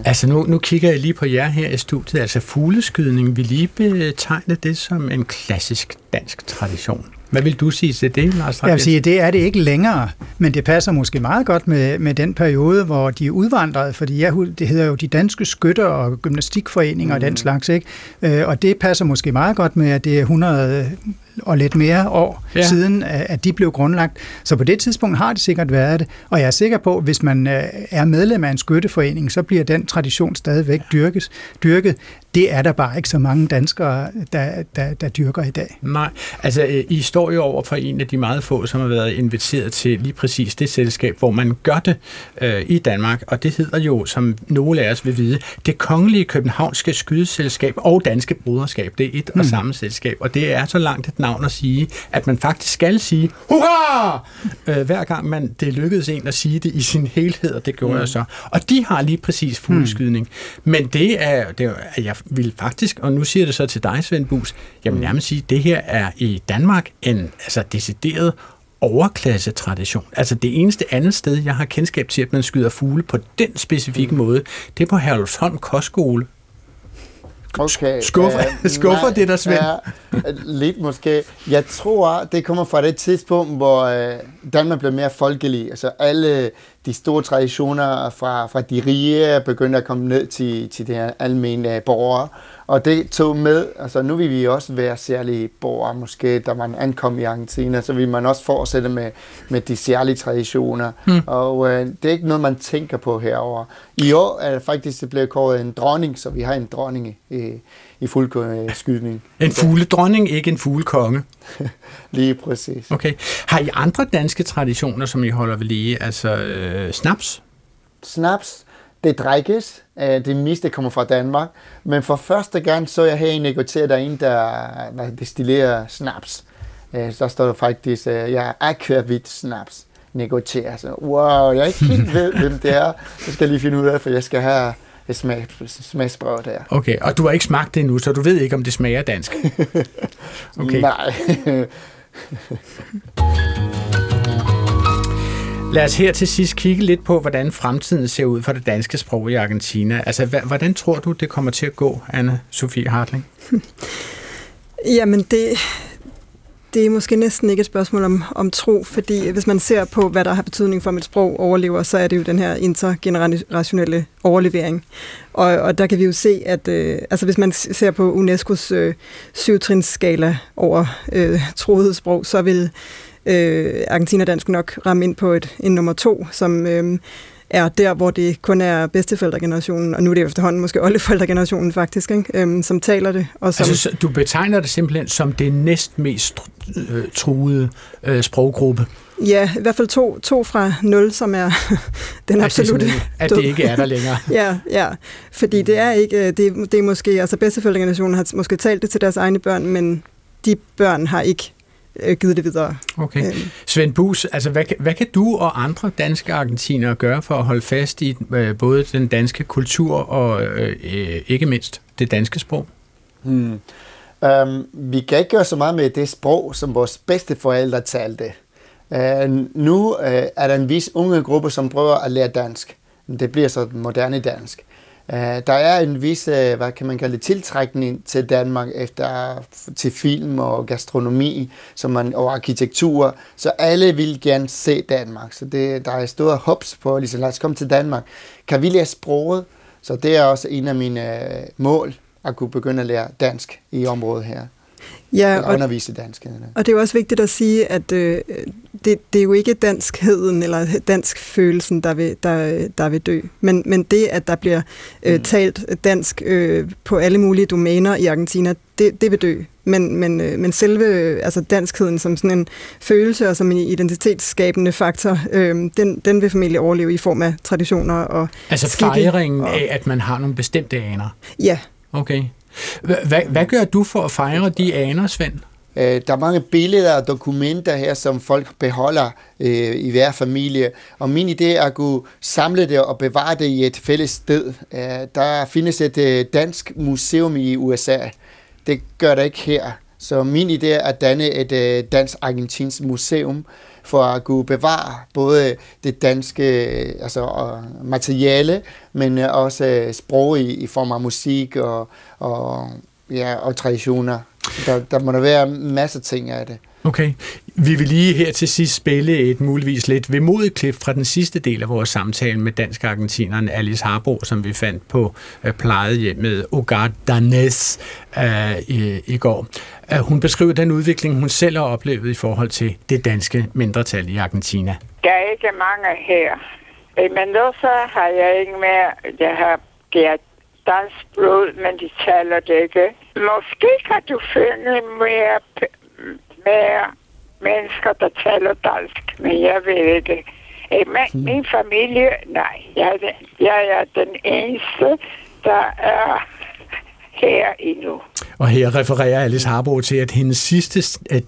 Altså nu kigger jeg lige på jer her i studiet. Altså fugleskydning, vi lige betegner det som en klassisk dansk tradition. Hvad vil du sige til det, Lars Trap-Jensen? Jeg vil sige, det er det ikke længere, men det passer måske meget godt med den periode, hvor de er udvandrede, fordi det hedder jo de danske skytter og gymnastikforeninger og den slags, ikke? Og det passer måske meget godt med, at det er 100 og lidt mere år siden, at de blev grundlagt. Så på det tidspunkt har det sikkert været det, og jeg er sikker på, at hvis man er medlem af en skytteforening, så bliver den tradition stadigvæk dyrket. Det er der bare ikke så mange danskere, der dyrker i dag. Nej, altså I står jo over for en af de meget få, som har været inviteret til lige præcis det selskab, hvor man gør det i Danmark, og det hedder jo, som nogle af os vil vide, Det Kongelige Københavnske Skydeselskab og Danske Broderskab. Det er et og samme selskab, og det er så langt et navn at sige, at man faktisk skal sige hurra, hver gang det lykkedes en at sige det i sin helhed, og det gjorde jeg så. Og de har lige præcis fugleskydning. Men det er jeg vil faktisk, og nu siger det så til dig, Svend Buus, jamen nærmest sige, at det her er i Danmark en decideret overklassetradition. Altså det eneste andet sted, jeg har kendskab til, at man skyder fugle på den specifikke måde, det er på Herlufsholm Kostskole. Okay, skuffer det der, Svend? Lidt måske. Jeg tror, det kommer fra det tidspunkt, hvor Danmark blev mere folkelig. Altså alle de store traditioner fra de rige begyndte at komme ned til de her almindelige borgere. Og det tog med, altså nu vil vi også være særlige borgere, måske, da man ankom i Argentina, så vil man også fortsætte med de særlige traditioner. Og det er ikke noget, man tænker på herover. I år er faktisk det blevet kåret en dronning, så vi har en dronning i fugleskydning. En fugledronning, ikke en fuglekonge. Lige præcis. Okay. Har I andre danske traditioner, som I holder ved lige? Altså snaps? Snaps? Det drikkes. Det meste kommer fra Danmark. Men for første gang så jeg her i Necochea, der er en, der destillerer snaps. Så står der faktisk, jeg er akvavit snaps. Necochea. Så wow, jeg er ikke helt ved, hvem det er. Det skal jeg lige finde ud af, for jeg skal have et smagsprøve der. Okay, og du har ikke smagt det endnu, så du ved ikke, om det smager dansk. Okay. Nej. Lad os her til sidst kigge lidt på, hvordan fremtiden ser ud for det danske sprog i Argentina. Altså, hvordan tror du, det kommer til at gå, Anna Sofie Hartling? Jamen, det er måske næsten ikke et spørgsmål om tro, fordi hvis man ser på, hvad der har betydning for, om et sprog overlever, så er det jo den her intergenerationelle overlevering. Og der kan vi jo se, at hvis man ser på UNESCO's 7-trinsskala over troede sprog, så vil argentinadansk nok ramme ind på en nummer 2, som er der, hvor det kun er bedsteforældregenerationen, og nu er det efterhånden måske oldeforældregenerationen faktisk, ikke? Som taler det. Og som altså, du betegner det simpelthen som det næstmest truede sproggruppe? Ja, i hvert fald to fra 0, som er den absolutte at det ikke er der længere. ja, fordi det er ikke, det er måske, altså bedsteforældregenerationen har måske talt det til deres egne børn, men de børn har ikke givet det videre. Okay. Svend Buus, altså hvad kan du og andre danske argentinere gøre for at holde fast i både den danske kultur og ikke mindst det danske sprog? Vi kan ikke gøre så meget med det sprog, som vores bedsteforældre talte. Nu er der en vis unge gruppe, som prøver at lære dansk. Det bliver så moderne dansk. Der er en vis, hvad kan man kalde det, tiltrækning til Danmark til film og gastronomi og arkitektur, så alle vil gerne se Danmark. Så der er store hops på, ligesom lad os komme til Danmark. Kan vi lære sproget? Så det er også en af mine mål, at kunne begynde at lære dansk i området her. Ja, og undervise dansk. Og det er jo også vigtigt at sige, at det er jo ikke danskheden eller danskfølelsen, der vil dø. Men det, at der bliver talt dansk på alle mulige domæner i Argentina, det vil dø. Men selve danskheden som sådan en følelse og som en identitetsskabende faktor, den vil formentlig overleve i form af traditioner og fejringen af, at man har nogle bestemte aner. Ja. Okay. Hvad gør du for at fejre de aner, Svend? Der er mange billeder og dokumenter her, som folk beholder i hver familie. Og min idé er at kunne samle det og bevare det i et fælles sted. Der findes et dansk museum i USA. Det gør der ikke her. Så min idé er at danne et dansk-argentinsk museum for at kunne bevare både det danske materiale, men også sprog i form af musik og traditioner. Der må der være masser af ting af det. Okay. Vi vil lige her til sidst spille et muligvis lidt vemodigt klip fra den sidste del af vores samtale med dansk-argentineren Alice Harbo, som vi fandt på plejehjemmet Ogard Danes i går. Hun beskriver den udvikling, hun selv har oplevet i forhold til det danske mindretal i Argentina. Der er ikke mange her, men nu så har jeg ikke mere. Jeg har gjort dansk sprog, men de taler det ikke. Måske kan du finde mere mennesker, der taler dansk, men jeg ved ikke. Min familie, nej. Jeg er den eneste, der er her endnu. Og her refererer Alice Harbo til, at hendes sidste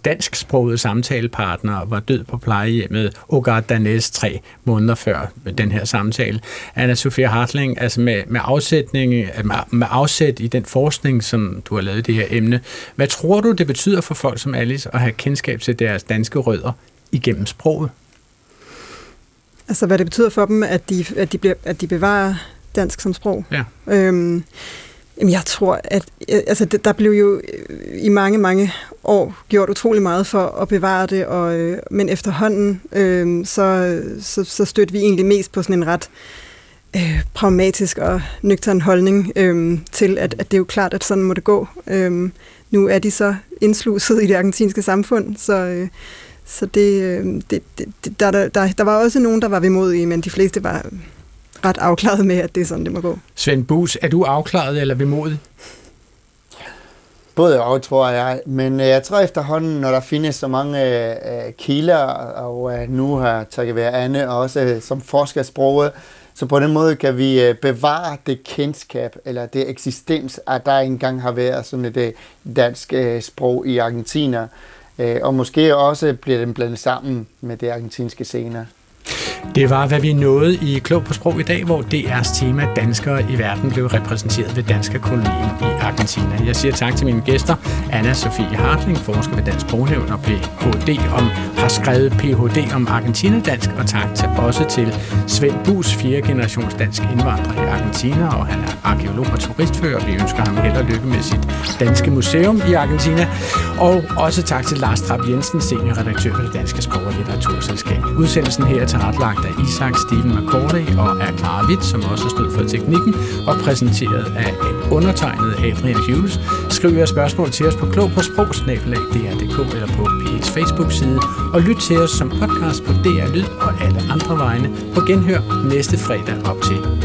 dansksprogede samtalepartner var død på plejehjemmet Ogard Danes 3 måneder før den her samtale. Anna Sofie Hartling, altså med afsæt i den forskning, som du har lavet i det her emne, hvad tror du, det betyder for folk som Alice at have kendskab til deres danske rødder igennem sproget? Altså, hvad det betyder for dem, at de bevarer dansk som sprog? Ja. Jeg tror, at altså, der blev jo i mange år gjort utrolig meget for at bevare det, men efterhånden så stødte vi egentlig mest på sådan en ret pragmatisk og nøgtern holdning til, at det er jo klart, at sådan må det gå. Nu er de så indsluset i det argentinske samfund, så det der var også nogen, der var vemodige, men de fleste var ret afklaret med, at det er sådan, det må gå. Svend Buus, er du afklaret eller vemodig? Både og, tror jeg. Men jeg tror efterhånden, når der findes så mange kilder, og nu har takket være Anne også som forskersproget, så på den måde kan vi bevare det kendskab, eller det eksistens, at der engang har været sådan et dansk sprog i Argentina. Og måske også bliver den blandet sammen med det argentinske scener. Det var, hvad vi nåede i Klog på Sprog i dag, hvor DR's tema Danskere i verden blev repræsenteret ved danskerkolonien i Argentina. Jeg siger tak til mine gæster. Anna Sofie Hartling, forsker ved Dansk Sprognævn og har skrevet Ph.D. om argentinadansk, og tak også til Svend Buus, 4. generations dansk indvandrer i Argentina, og han er arkeolog og turistfører, og vi ønsker ham held og lykke med sit danske museum i Argentina. Og også tak til Lars Trap-Jensen, seniorredaktør ved Danske Sprog- og Litteraturselskab. Udsendelsen her er tilrettelagt af Isak Steven McCormick og er Clara Witt, som også stod for teknikken, og præsenteret af undertegnet Adrian Hughes. Skriv jer spørgsmål til os på klogpåsprog@dr.dk eller på P1's Facebook-side, og lyt til os som podcast på DR Lyd og alle andre vegne på genhør næste fredag op til